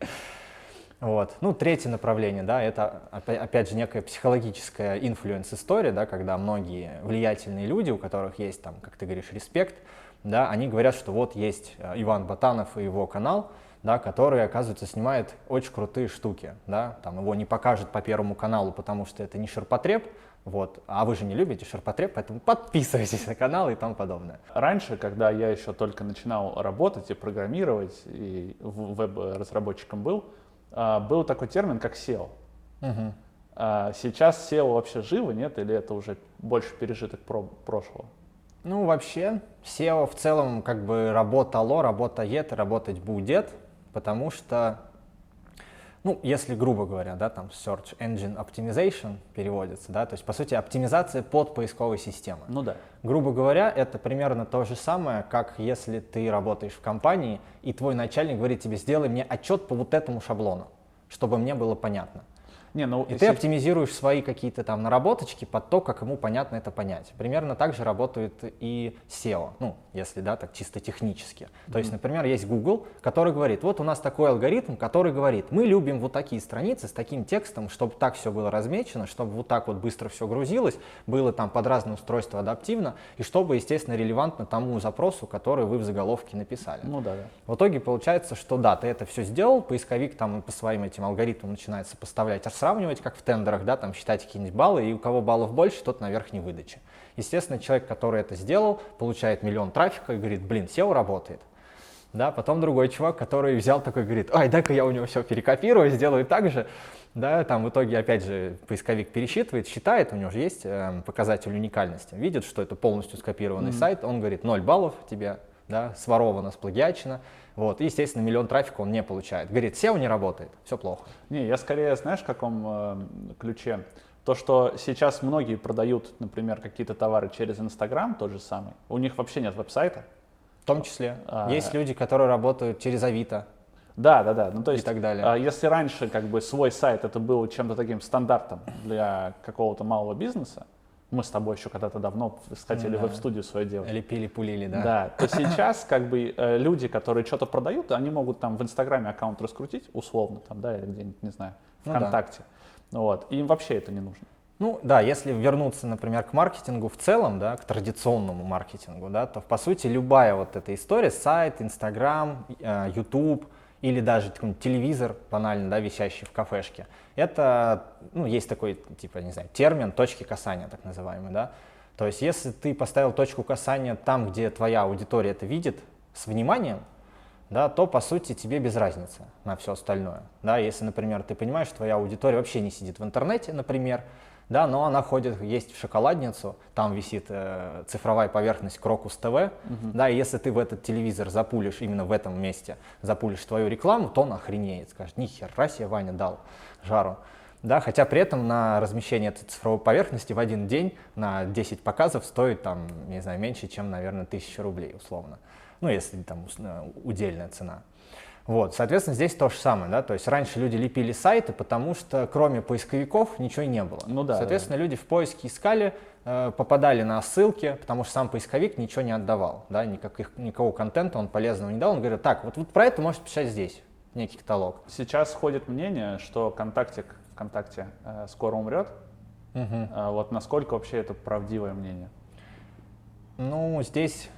Вот. Ну, третье направление, да, это, опять же, некая психологическая инфлюенс-история, да, когда многие влиятельные люди, у которых есть, там, как ты говоришь, респект, да, они говорят, что вот есть Иван Ботанов и его канал, да, который, оказывается, снимает очень крутые штуки, да, там его не покажут по Первому каналу, потому что это не ширпотреб, вот, а вы же не любите ширпотреб, поэтому подписывайтесь на канал и тому подобное. Раньше, когда я еще только начинал работать и программировать, и веб-разработчиком был, был такой термин, как SEO. Угу. Сейчас SEO вообще живо, нет? Или это уже больше пережиток прошлого? Ну, вообще, SEO в целом как бы работало, работает, работать будет, потому что, ну, если грубо говоря, да, там Search Engine Optimization переводится, да, то есть, по сути, оптимизация под поисковой системой. Ну да. Грубо говоря, это примерно то же самое, как если ты работаешь в компании, и твой начальник говорит тебе, сделай мне отчет по вот этому шаблону, чтобы мне было понятно. Не, ну, и если... ты оптимизируешь свои какие-то там наработочки под то, как ему понятно это понять. Примерно так же работает и SEO, ну, если, да, так чисто технически. То есть, например, есть Google, который говорит, вот у нас такой алгоритм, который говорит, мы любим вот такие страницы с таким текстом, чтобы так все было размечено, чтобы вот так вот быстро все грузилось, было там под разные устройства адаптивно, и чтобы, естественно, релевантно тому запросу, который вы в заголовке написали. Ну, да, да. В итоге получается, что да, ты это все сделал, поисковик там по своим этим алгоритмам начинает сопоставлять, сравнивать, как в тендерах, да, там считать какие-нибудь баллы, и у кого баллов больше, тот на верхней выдаче. Естественно, человек, который это сделал, получает миллион трафика и говорит, блин, SEO работает. Да, потом другой чувак, который взял такой, говорит, ай, дай-ка я у него все перекопирую, сделаю так же. Да, там в итоге, опять же, поисковик пересчитывает, считает, у него же есть показатель уникальности, видит, что это полностью скопированный сайт, он говорит, 0 баллов тебе, да, своровано, сплагиачено, вот, и, естественно, миллион трафика он не получает. Говорит, SEO не работает, все плохо. Не, я скорее, знаешь, в каком ключе? То, что сейчас многие продают, например, какие-то товары через Инстаграм, тот же самый, у них вообще нет веб-сайта. В том числе. Есть люди, которые работают через Авито. Да, ну то есть, и так далее. Если раньше как бы свой сайт это было чем-то таким стандартом для какого-то малого бизнеса, мы с тобой еще когда-то давно хотели веб-студию свою делать. Лепили-пулили, да. Да, то сейчас как бы люди, которые что-то продают, они могут там в Инстаграме аккаунт раскрутить, условно, там, да, или где-нибудь, не знаю, ВКонтакте. Ну, да. Вот, им вообще это не нужно. Ну да, если вернуться, например, к маркетингу в целом, да, к традиционному маркетингу, да, то по сути любая вот эта история, сайт, Инстаграм, YouTube, или даже телевизор, банально, да, висящий в кафешке. Это, ну, есть такой, типа, не знаю, термин точки касания, так называемый, да. То есть, если ты поставил точку касания там, где твоя аудитория это видит, с вниманием, да, то, по сути, тебе без разницы на все остальное, да. Если, например, ты понимаешь, что твоя аудитория вообще не сидит в интернете, например, да, но она ходит, есть в шоколадницу, там висит цифровая поверхность Крокус ТВ, да, и если ты в этот телевизор запулишь, именно в этом месте запулишь твою рекламу, то он охренеет, скажет, нихера себе Ваня дал жару, да, хотя при этом на размещение этой цифровой поверхности в один день на 10 показов стоит там, не знаю, меньше, чем, наверное, 1000 рублей условно, ну, если там удельная цена. Вот, соответственно, здесь то же самое, да, то есть раньше люди лепили сайты, потому что кроме поисковиков ничего не было. Ну да. Соответственно, да. Люди в поиске искали, попадали на ссылки, потому что сам поисковик ничего не отдавал, да, никакого контента он полезного не дал, он говорит, так, вот про это можете писать здесь, некий каталог. Сейчас ходит мнение, что ВКонтакте скоро умрет, вот насколько вообще это правдивое мнение? Ну, здесь...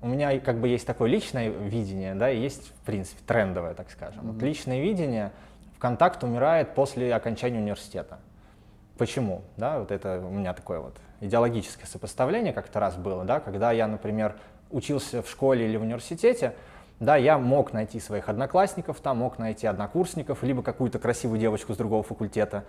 У меня как бы есть такое личное видение, да, и есть, в принципе, трендовое, так скажем. Вот личное видение: ВКонтакт умирает после окончания университета. Почему? Да, вот это у меня такое вот идеологическое сопоставление как-то раз было, да, когда я, например, учился в школе или в университете, да, я мог найти своих одноклассников, там мог найти однокурсников, либо какую-то красивую девочку с другого факультета.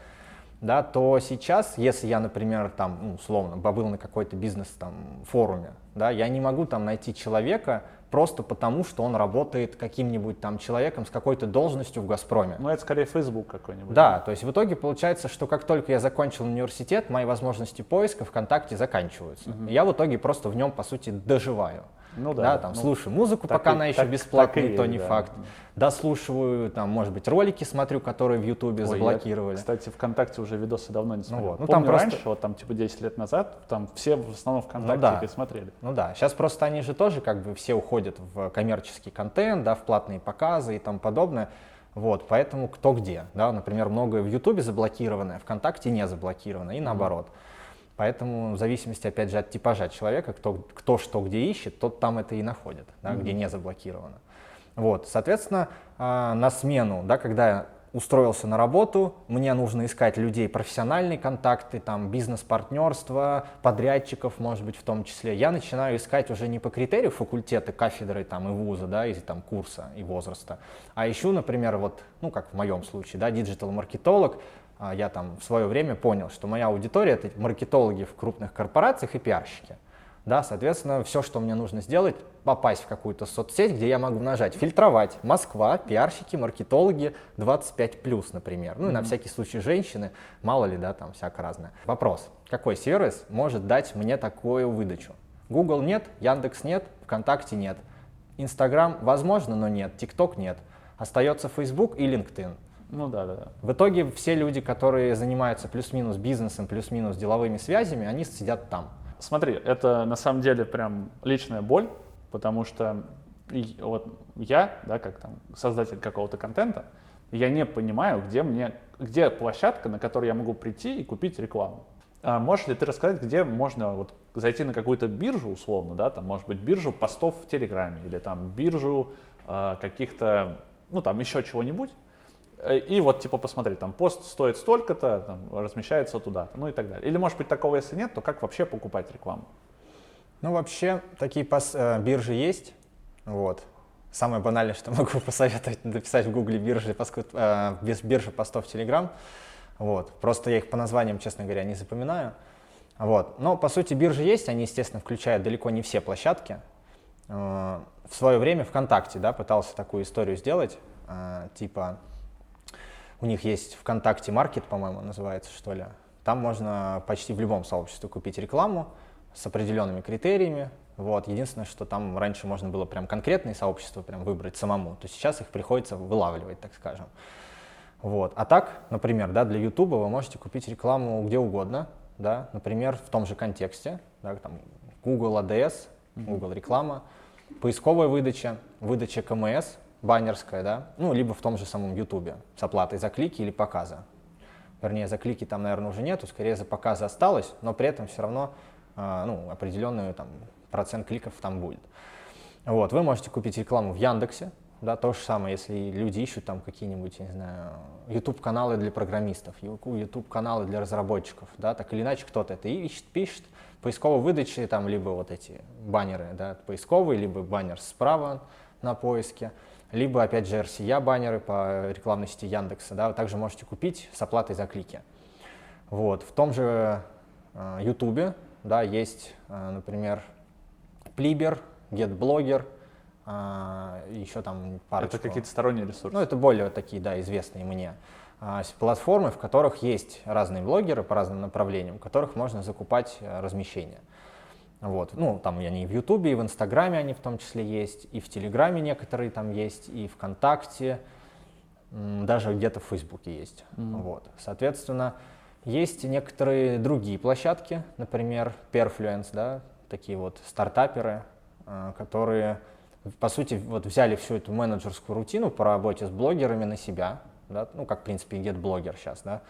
Да, то сейчас, если я, например, там, ну, условно, был на какой-то бизнес-форуме, да, я не могу там найти человека просто потому, что он работает каким-нибудь там человеком с какой-то должностью в «Газпроме». Ну, это скорее Facebook какой-нибудь. Да, то есть в итоге получается, что как только я закончил университет, мои возможности поиска ВКонтакте заканчиваются. Я в итоге просто в нем, по сути, доживаю. Ну да, да, там, ну, слушаю музыку, пока она еще бесплатная, и то не факт. Дослушиваю, там, может быть, ролики смотрю, которые в Ютубе заблокировали. Кстати, ВКонтакте уже видосы давно не смотрел. Ну, вот. Ну, помню, там раньше, просто... вот там типа 10 лет назад, там все в основном ВКонтакте смотрели. Ну да, сейчас просто они же тоже как бы все уходят в коммерческий контент, да, в платные показы и тому подобное. Вот, поэтому кто где, да, например, многое в Ютубе заблокированное, ВКонтакте не заблокировано, и наоборот. Поэтому в зависимости, опять же, от типажа человека, кто что где ищет, тот там это и находит, да, где не заблокировано. Вот, соответственно, на смену, да, когда я устроился на работу, мне нужно искать людей, профессиональные контакты, там, бизнес-партнерство, подрядчиков, может быть, в том числе. Я начинаю искать уже не по критерию факультета, кафедры там, и вуза, да, и там, курса и возраста, а ищу, например, вот, ну, как в моем случае, да, диджитал-маркетолог. Я там в свое время понял, что моя аудитория — это маркетологи в крупных корпорациях и пиарщики. Да, соответственно, все, что мне нужно сделать, попасть в какую-то соцсеть, где я могу нажать «Фильтровать. Москва. Пиарщики, маркетологи 25+», например. Ну и на всякий случай женщины, мало ли, да, там всякое разное. Вопрос: какой сервис может дать мне такую выдачу? Google нет, Яндекс нет, ВКонтакте нет, Инстаграм возможно, но нет, ТикТок нет. Остается Facebook и LinkedIn. Ну да. В итоге все люди, которые занимаются плюс-минус бизнесом, плюс-минус деловыми связями, они сидят там. Смотри, это на самом деле прям личная боль, потому что вот я, да, как там создатель какого-то контента, я не понимаю, где площадка, на которую я могу прийти и купить рекламу. А можешь ли ты рассказать, где можно вот зайти на какую-то биржу условно, да, там, может быть, биржу постов в Телеграме или там биржу каких-то, ну там еще чего-нибудь? И вот типа посмотреть, там пост стоит столько-то, там, размещается туда, ну и так далее. Или может быть такого, если нет, то как вообще покупать рекламу? Ну вообще такие биржи есть, вот. Самое банальное, что могу посоветовать, написать в гугле биржи постов в Telegram, вот. Просто я их по названиям, честно говоря, не запоминаю, вот. Но по сути биржи есть, они, естественно, включают далеко не все площадки. в свое время ВКонтакте, да, пытался такую историю сделать, типа у них есть ВКонтакте Маркет, по-моему, называется, что ли. Там можно почти в любом сообществе купить рекламу с определенными критериями. Вот. Единственное, что там раньше можно было прям конкретные сообщества прям выбрать самому, то сейчас их приходится вылавливать, так скажем. Вот. А так, например, да, для YouTube вы можете купить рекламу где угодно, да, например, в том же контексте, да, там Google ADS, Google реклама, поисковая выдача, выдача КМС, баннерская, да, ну, либо в том же самом YouTube с оплатой за клики или показа. Вернее, за клики там, наверное, уже нету, скорее за показы осталось, но при этом все равно ну, определенный там, процент кликов там будет. Вот, вы можете купить рекламу в Яндексе, да, то же самое, если люди ищут там какие-нибудь, я не знаю, YouTube-каналы для программистов, YouTube-каналы для разработчиков, да, так или иначе кто-то это ищет, пишет, поисковые выдачи, там, либо вот эти баннеры, да, поисковые, либо баннер справа на поиске, либо, опять же, RCA баннеры по рекламной сети Яндекса, да, вы также можете купить с оплатой за клики. Вот, в том же YouTube, да, есть, например, Pliber, GetBlogger, еще там парочку. Это какие-то сторонние ресурсы? Ну, это более такие, да, известные мне платформы, в которых есть разные блогеры по разным направлениям, в которых можно закупать размещение. Вот. Ну, там они и в Ютубе, и в Инстаграме они в том числе есть, и в Телеграме некоторые там есть, и ВКонтакте, даже где-то в Фейсбуке есть. Вот. Соответственно, есть некоторые другие площадки, например, Perfluence, да, такие вот стартаперы, которые, по сути, вот взяли всю эту менеджерскую рутину по работе с блогерами на себя, да, ну, как, в принципе, и GetBlogger сейчас, да.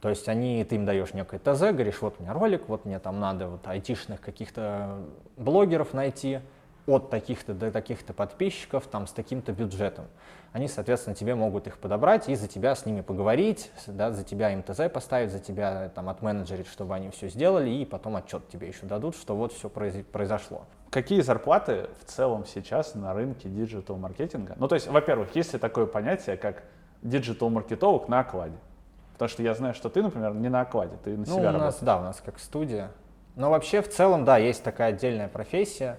То есть ты им даешь некое ТЗ, говоришь, вот у меня ролик, вот мне там надо вот айтишных каких-то блогеров найти, от таких-то до таких-то подписчиков, там, с таким-то бюджетом. Они, соответственно, тебе могут их подобрать и за тебя с ними поговорить, да, за тебя им ТЗ поставить, за тебя там отменеджерить, чтобы они все сделали, и потом отчет тебе еще дадут, что вот все произошло. Какие зарплаты в целом сейчас на рынке диджитал-маркетинга? Ну, то есть, во-первых, есть ли такое понятие, как диджитал-маркетолог на окладе? Потому что я знаю, что ты, например, не на окладе, ты на себя работаешь. Да, у нас как студия. Но вообще в целом, да, есть такая отдельная профессия.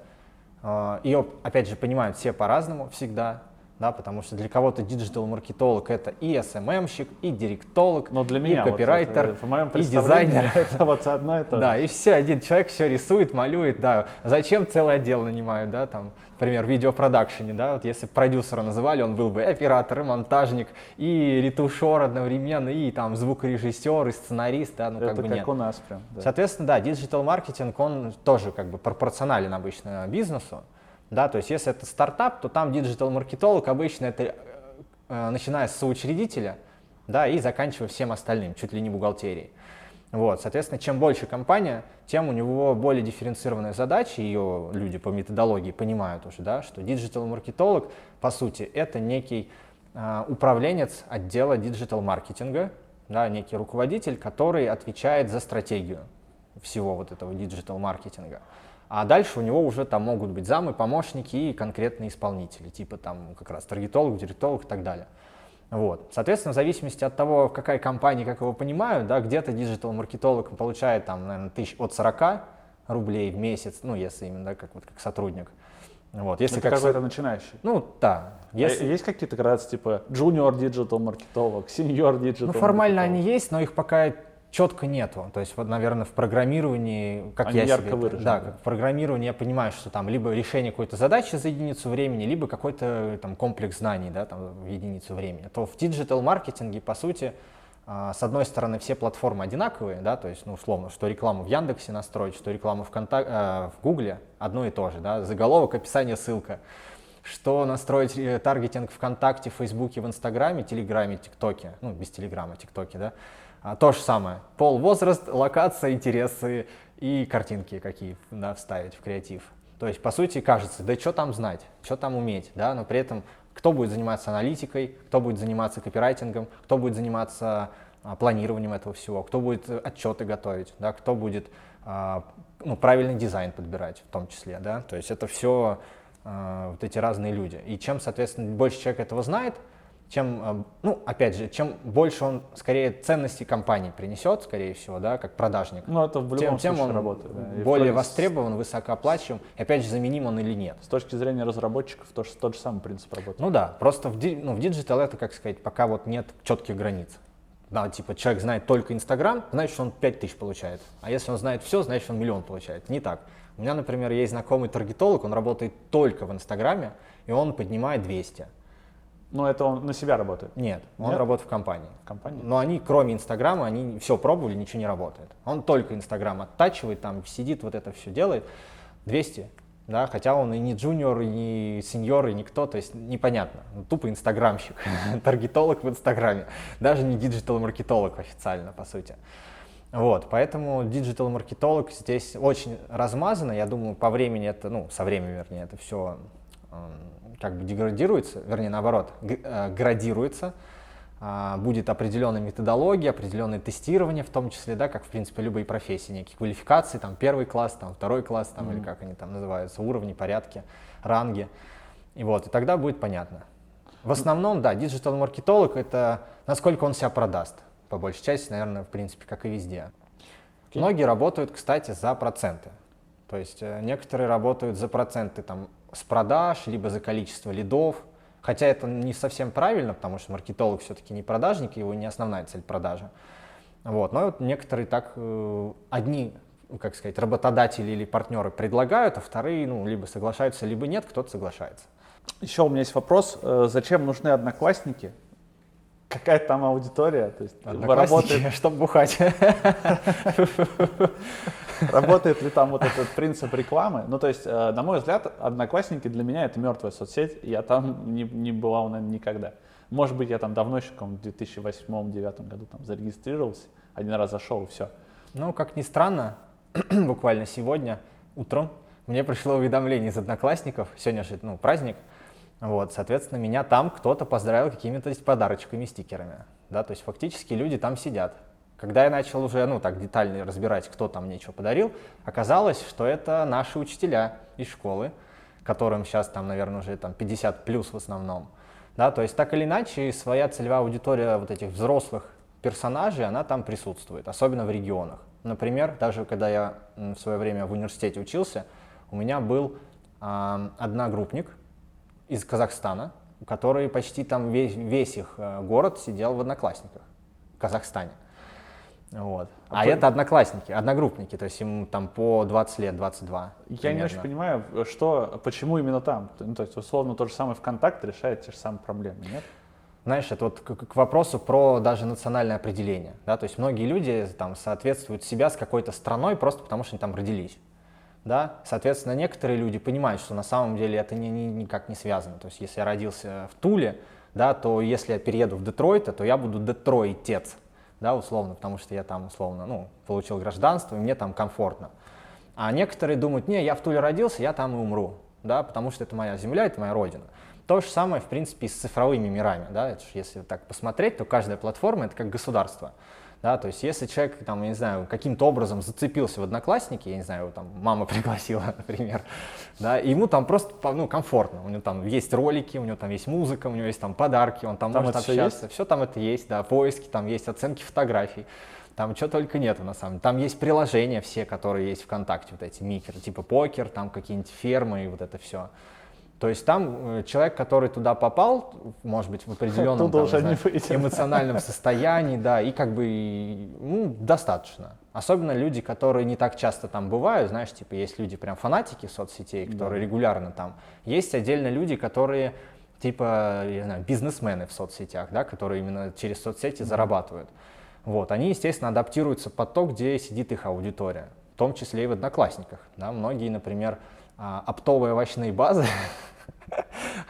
Ее, опять же, понимают все по-разному всегда, да, потому что для кого-то диджитал-маркетолог — это и СММщик, и директолог, и копирайтер, вот, и дизайнер. Это вот одно и то же. Да, и все, один человек все рисует, малюет, да. Зачем целый отдел нанимают, да, там, например, в видеопродакшене, да, вот если продюсера называли, он был бы и оператор, и монтажник, и ретушер одновременно, и там звукорежиссер, и сценарист, да, ну это как бы нет. Это как у нас прям. Да. Соответственно, да, диджитал-маркетинг, он тоже как бы пропорционален обычно бизнесу. Да, то есть если это стартап, то там диджитал-маркетолог обычно это начиная с соучредителя, да, и заканчивая всем остальным, чуть ли не бухгалтерией. Вот, соответственно, чем больше компания, тем у него более дифференцированная задача, ее люди по методологии понимают уже, да, что диджитал-маркетолог, по сути, это некий управленец отдела диджитал-маркетинга, да, некий руководитель, который отвечает за стратегию всего вот этого диджитал-маркетинга. А дальше у него уже там могут быть замы, помощники и конкретные исполнители, типа там как раз таргетолог, директолог и так далее. Вот. Соответственно, в зависимости от того, какая компания, как его понимают, да, где-то диджитал-маркетолог получает там, наверное, от 40 рублей в месяц, ну, если именно, да, как, вот, как сотрудник. Вот, если это какой-то начинающий. Ну, да. Если... Есть какие-то градации, типа junior диджитал-маркетолог, senior диджитал-маркетолог? Ну, формально они есть, но их пока... четко нету. То есть, вот, наверное, в программировании, как они я ярко себе... Выражены, да, в программировании я понимаю, что там либо решение какой-то задачи за единицу времени, либо какой-то там комплекс знаний, да, там, в единицу времени. То в диджитал-маркетинге, по сути, с одной стороны, все платформы одинаковые, да, то есть, ну, условно, что рекламу в Яндексе настроить, что рекламу в Гугле, одно и то же, да, заголовок, описание, ссылка. Что настроить таргетинг ВКонтакте, в Фейсбуке, в Инстаграме, Телеграме, ТикТоке, ну, без Телеграма, ТикТоке, да. То же самое. Пол, возраст, локация, интересы и картинки какие, да, вставить в креатив. То есть, по сути, кажется, да что там знать, что там уметь, да, но при этом кто будет заниматься аналитикой, кто будет заниматься копирайтингом, кто будет заниматься планированием этого всего, кто будет отчеты готовить, да, кто будет ну, правильный дизайн подбирать в том числе, да. То есть это все вот эти разные люди. И чем, соответственно, больше человек этого знает, чем, ну, опять же, чем больше он, скорее, ценности компании принесет, скорее всего, да, как продажник, ну, это в любом тем он работает, да. Более востребован, высокооплачиваем, и опять же, заменим он или нет. С точки зрения разработчиков, тот же самый принцип работает. Ну да, просто в диджитал это, как сказать, пока вот нет четких границ. Да, типа человек знает только Инстаграм, значит, он 5000 получает, а если он знает все, значит, он 1 000 000 получает. Не так. У меня, например, есть знакомый таргетолог, он работает только в Инстаграме, и он поднимает 200. Но это он на себя работает? Нет, он работает в компании. Но они, кроме Инстаграма, они все пробовали, ничего не работает. Он только Инстаграм оттачивает, там сидит, вот это все делает. 200, да, хотя он и не джуниор, и не сеньор, и никто, то есть непонятно. Ну, тупо инстаграмщик, таргетолог в Инстаграме. Даже не диджитал-маркетолог официально, по сути. Вот, поэтому диджитал-маркетолог здесь очень размазано. Я думаю, по времени это, ну, со временем, вернее, это все как бы деградируется, вернее, наоборот, градируется. Будет определенная методология, определенное тестирование, в том числе, да, как, в принципе, любые профессии, некие квалификации, там, 1 класс, там, 2 класс, там, или как они там называются, уровни, порядки, ранги. И вот, и тогда будет понятно. В основном, да, диджитал-маркетолог — это насколько он себя продаст. По большей части, наверное, в принципе, как и везде. Okay. Многие работают, кстати, за проценты. То есть некоторые работают за проценты там, с продаж, либо за количество лидов. Хотя это не совсем правильно, потому что маркетолог все-таки не продажник, его не основная цель продажа. Вот. Но вот некоторые так, одни, как сказать, работодатели или партнеры предлагают, а вторые, ну, либо соглашаются, либо нет, кто-то соглашается. Еще у меня есть вопрос. Зачем нужны одноклассники? Какая там аудитория, то есть работает, чтобы бухать. Работает ли там вот этот принцип рекламы? Ну, то есть, на мой взгляд, Одноклассники для меня это мертвая соцсеть, я там не бывал, наверное, никогда. Может быть, я там давно еще, в 2008-2009 году там зарегистрировался, один раз зашел и все. Ну, как ни странно, буквально сегодня утром мне пришло уведомление из Одноклассников, сегодня же, ну, праздник. Вот, соответственно, меня там кто-то поздравил какими-то подарочками, стикерами, да, то есть фактически люди там сидят. Когда я начал уже, ну, так детально разбирать, кто там мне что подарил, оказалось, что это наши учителя из школы, которым сейчас там, наверное, уже там 50 плюс в основном, да, то есть так или иначе своя целевая аудитория вот этих взрослых персонажей, она там присутствует, особенно в регионах. Например, даже когда я в свое время в университете учился, у меня был одногруппник из Казахстана, который почти там весь их город сидел в Одноклассниках в Казахстане. Вот. А это одноклассники, одногруппники, то есть ему там по 20 лет, 22. Я примерно. Не очень понимаю, почему именно там. Ну, то есть, условно, тот же самый ВКонтакте решает те же самые проблемы, нет? Знаешь, это вот к вопросу про даже национальное определение. Да? То есть многие люди там соответствуют себя с какой-то страной просто потому, что они там родились. Да? Соответственно, некоторые люди понимают, что на самом деле это никак не связано. То есть, если я родился в Туле, да, то если я перееду в Детройт, то я буду детройтец, да, условно, потому что я там условно, ну, получил гражданство, и мне там комфортно. А некоторые думают, не, я в Туле родился, я там и умру, да, потому что это моя земля, это моя родина. То же самое, в принципе, и с цифровыми мирами. Да? Если так посмотреть, то каждая платформа — это как государство. Да, то есть если человек, там, я не знаю, каким-то образом зацепился в Одноклассники, я не знаю, его там мама пригласила, например, да, и ему там просто, ну, комфортно, у него там есть ролики, у него там есть музыка, у него есть там подарки, он там может общаться, все там это есть, да, поиски, там есть оценки фотографий, там чего только нету на самом деле, там есть приложения все, которые есть ВКонтакте, вот эти микеры, типа покер, там какие-нибудь фермы и вот это все. То есть там человек, который туда попал, может быть, в определенном там, знаю, эмоциональном состоянии, да, и как бы, ну, достаточно. Особенно люди, которые не так часто там бывают, знаешь, типа есть люди прям фанатики соцсетей, которые регулярно там. Есть отдельно люди, которые типа, я знаю, бизнесмены в соцсетях, да, которые именно через соцсети зарабатывают. Вот, они, естественно, адаптируются под то, где сидит их аудитория, в том числе и в Одноклассниках. Да. Многие, например, оптовые овощные базы,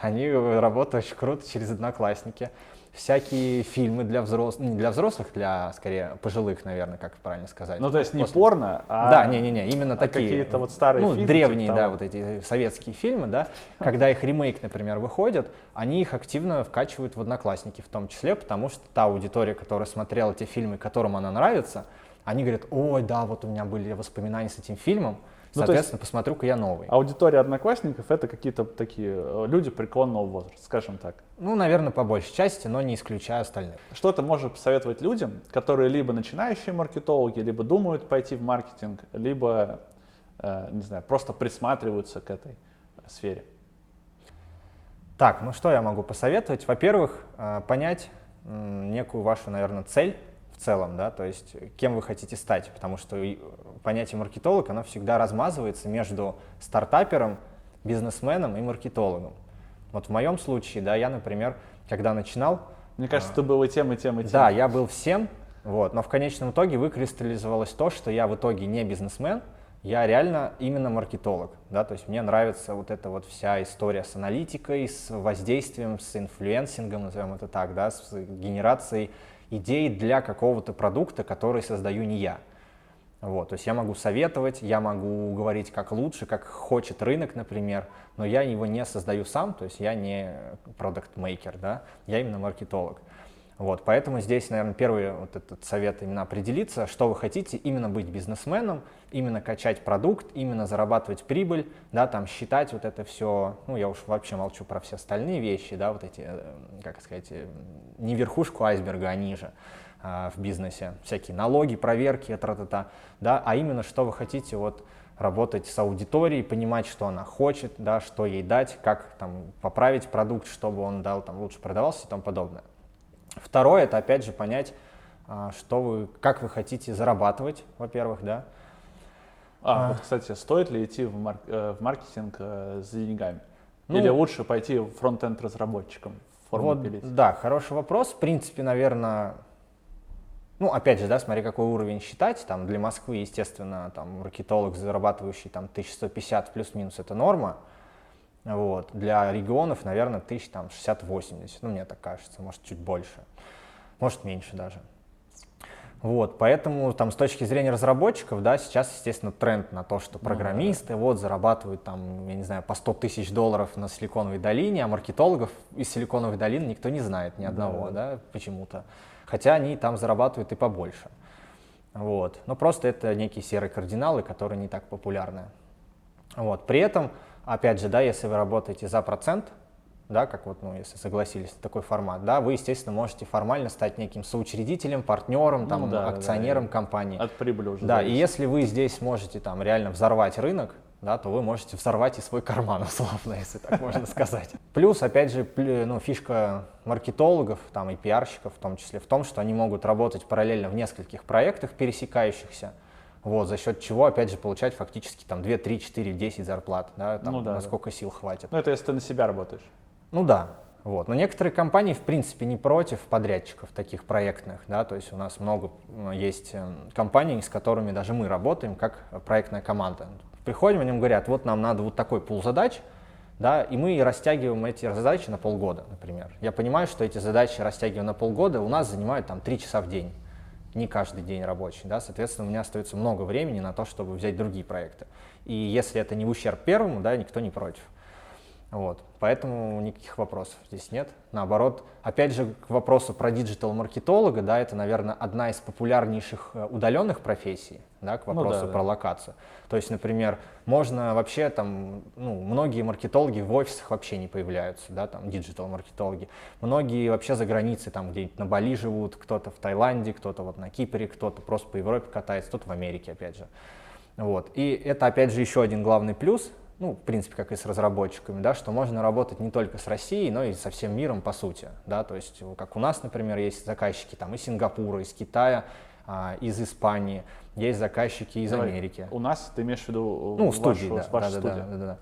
они работают очень круто через Одноклассники. Всякие фильмы для взрослых, не для взрослых, для, скорее, пожилых, наверное, как правильно сказать. Ну, то есть не порно, а... Да, не-не-не, именно такие. Какие-то вот старые фильмы. Ну, древние, да, вот эти советские фильмы, да. Когда их ремейк, например, выходит, они их активно вкачивают в Одноклассники, в том числе, потому что та аудитория, которая смотрела те фильмы, которым она нравится, они говорят, ой, да, вот у меня были воспоминания с этим фильмом. Соответственно, посмотрю-ка я новый. Аудитория одноклассников — это какие-то такие люди преклонного возраста, скажем так. Ну, наверное, по большей части, но не исключая остальных. Что ты можешь посоветовать людям, которые либо начинающие маркетологи, либо думают пойти в маркетинг, либо, не знаю, просто присматриваются к этой сфере? Так, ну что я могу посоветовать? Во-первых, понять некую вашу, наверное, цель в целом, да, то есть кем вы хотите стать, потому что понятие маркетолог, оно всегда размазывается между стартапером, бизнесменом и маркетологом. Вот в моем случае, да, я, например, когда начинал... Мне кажется, ты был и тем, и тем, и тем. Да, я был всем, вот, но в конечном итоге выкристаллизовалось то, что я в итоге не бизнесмен, я реально именно маркетолог, да, то есть мне нравится вот эта вот вся история с аналитикой, с воздействием, с инфлюенсингом, назовем это так, да, с генерацией идей для какого-то продукта, который создаю не я. Вот, то есть я могу советовать, я могу говорить как лучше, как хочет рынок, например, но я его не создаю сам, то есть я не продакт-мейкер, да, я именно маркетолог. Вот, поэтому здесь, наверное, первый вот этот совет именно определиться, что вы хотите, именно быть бизнесменом, именно качать продукт, именно зарабатывать прибыль, да, там считать вот это все, ну, я уж вообще молчу про все остальные вещи, да, вот эти, как сказать, не верхушку айсберга, а ниже в бизнесе, всякие налоги, проверки, тра-та-та, да, а именно что вы хотите, вот, работать с аудиторией, понимать, что она хочет, да, что ей дать, как там поправить продукт, чтобы он дал, там, лучше продавался и тому подобное. Второе, это опять же понять, что вы, как вы хотите зарабатывать, во-первых, да. Вот, кстати, стоит ли идти в маркетинг с деньгами? Ну, или лучше пойти фронт-энд разработчиком? Вот, да, хороший вопрос. В принципе, наверное, ну, опять же, да, смотри, какой уровень считать. Там для Москвы, естественно, там маркетолог, зарабатывающий там 1150 плюс-минус, это норма. Вот. Для регионов, наверное, 1060-80, ну, мне так кажется, может, чуть больше, может, меньше даже. Вот, поэтому там с точки зрения разработчиков, да, сейчас, естественно, тренд на то, что программисты вот зарабатывают там, я не знаю, по 100 тысяч долларов на Силиконовой долине, а маркетологов из Силиконовой долины никто не знает ни одного, да, почему-то, хотя они там зарабатывают и побольше. Вот, но просто это некие серые кардиналы, которые не так популярны. Вот, при этом... Опять же, да, если вы работаете за процент, да, как вот, ну, если согласились на такой формат, да, вы, естественно, можете формально стать неким соучредителем, партнером, там, ну, да, акционером, да, компании. От прибыли уже. Да, зависит. И если вы здесь можете там реально взорвать рынок, да, то вы можете взорвать и свой карман, условно, если так можно сказать. Плюс, опять же, ну, фишка маркетологов там, и пиарщиков в том числе в том, что они могут работать параллельно в нескольких проектах, пересекающихся. Вот, за счет чего, опять же, получать фактически там 2, 3, 4, 10 зарплат, да, там, ну, да, насколько сил хватит. Ну, это если ты на себя работаешь. Ну да, вот. Но некоторые компании, в принципе, не против подрядчиков таких проектных, да, то есть у нас много есть компаний, с которыми даже мы работаем, как проектная команда. Приходим, они говорят, вот нам надо вот такой пул задач, да, и мы растягиваем эти задачи на полгода, например. Я понимаю, что эти задачи, растягивая на полгода, у нас занимают там 3 часа в день. Не каждый день рабочий, да, соответственно, у меня остается много времени на то, чтобы взять другие проекты. И если это не в ущерб первому, да, никто не против. Вот, поэтому никаких вопросов здесь нет. Наоборот, опять же, к вопросу про диджитал-маркетолога, да, это, наверное, одна из популярнейших удаленных профессий, да, к вопросу, ну, да, про локацию. То есть, например, можно вообще там, ну, многие маркетологи в офисах вообще не появляются, да, там, диджитал-маркетологи. Многие вообще за границей, там, где-нибудь на Бали живут, кто-то в Таиланде, кто-то вот на Кипре, кто-то просто по Европе катается, кто-то в Америке, опять же. Вот, и это, опять же, еще один главный плюс. Ну, в принципе, как и с разработчиками, да, что можно работать не только с Россией, но и со всем миром, по сути, да, то есть, как у нас, например, есть заказчики там из Сингапура, из Китая, из Испании, есть заказчики из Америки. У нас, ты имеешь в виду, ну, студии, вашу, да, вашу, да, студию? Да.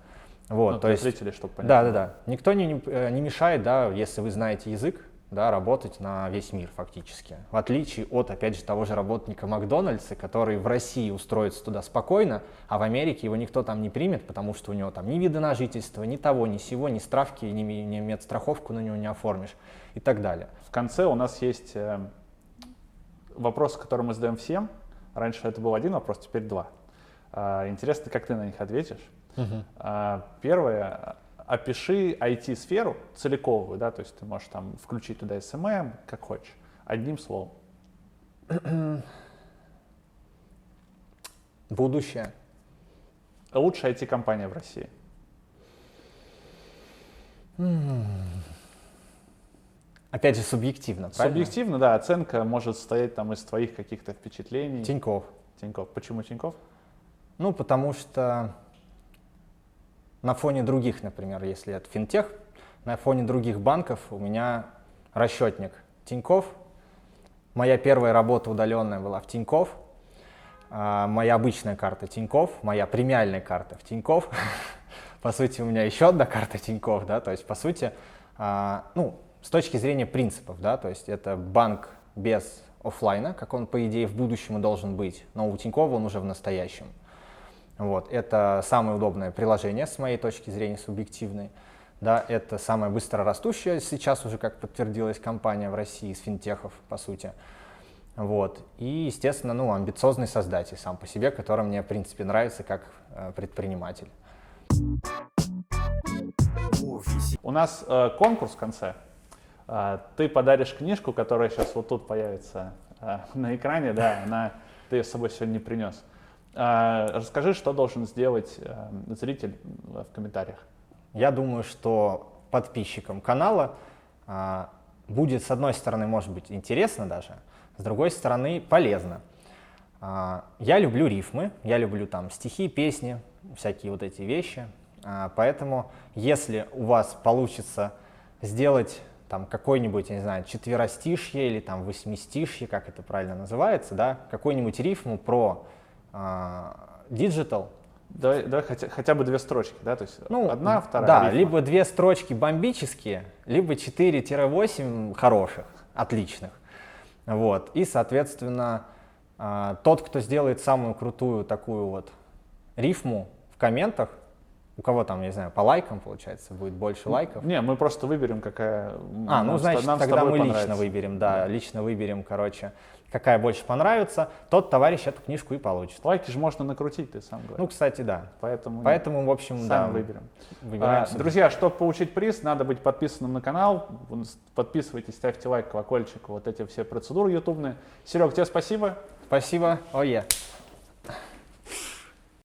Вот, ну, то есть, зрители, чтобы понять. Да. Никто не мешает, да, если вы знаете язык, да, работать на весь мир фактически. В отличие от, опять же, того же работника Макдональдса, который в России устроится туда спокойно, а в Америке его никто там не примет, потому что у него там ни вида на жительство, ни того, ни сего, ни справки, ни медстраховку на него не оформишь и так далее. В конце у нас есть вопрос, который мы задаем всем. Раньше это был один вопрос, теперь два. Интересно, как ты на них ответишь. Угу. Первое. Опиши IT-сферу целиковую, да, то есть ты можешь там включить туда SMM, как хочешь, одним словом. Будущее. Лучшая IT-компания в России. Опять же, субъективно, правильно? Субъективно, да. Оценка может состоять там из твоих каких-то впечатлений. Тинькофф. Почему Тинькофф? Ну, потому что на фоне других, например, если это финтех, на фоне других банков у меня расчетник Тинькофф. Моя первая работа удаленная была в Тинькофф. Моя обычная карта Тинькофф, моя премиальная карта в Тинькофф. По сути, у меня еще одна карта Тинькофф, да, то есть, по сути, ну, с точки зрения принципов, да, то есть, это банк без офлайна, как он, по идее, в будущем и должен быть, но у Тинькова он уже в настоящем. Вот, это самое удобное приложение, с моей точки зрения, субъективной, да, это самая быстрорастущая сейчас уже, как подтвердилась, компания в России из финтехов, по сути. Вот. И, естественно, ну, амбициозный создатель сам по себе, который мне, в принципе, нравится как предприниматель. У нас конкурс в конце. Ты подаришь книжку, которая сейчас вот тут появится на экране. Да, ты ее с собой сегодня не принес. Расскажи, что должен сделать зритель в комментариях. Я думаю, что подписчикам канала будет, с одной стороны, может быть, интересно даже, с другой стороны, полезно. Я люблю рифмы, я люблю там стихи, песни, всякие вот эти вещи. Поэтому, если у вас получится сделать там какой-нибудь, я не знаю, четверостишье или там восьмистишье, как это правильно называется, да, какую-нибудь рифму про диджитал. Давай хотя бы две строчки, да, то есть ну, одна, вторая. Да, рифма. Либо две строчки бомбические, либо 4-8 хороших, отличных. Вот. И, соответственно, тот, кто сделает самую крутую такую вот рифму в комментах, у кого там, не знаю, по лайкам, получается, будет больше лайков. Не, мы просто выберем, какая ну, значит, нам тогда мы лично выберем, да, лично выберем, короче, какая больше понравится, тот товарищ эту книжку и получит. Лайки же можно накрутить, ты сам говоришь. Ну, кстати, да. Поэтому в общем, сами да. Выберем. Друзья, чтобы получить приз, надо быть подписанным на канал. Подписывайтесь, ставьте лайк, колокольчик, вот эти все процедуры ютубные. Серег, тебе спасибо. Спасибо.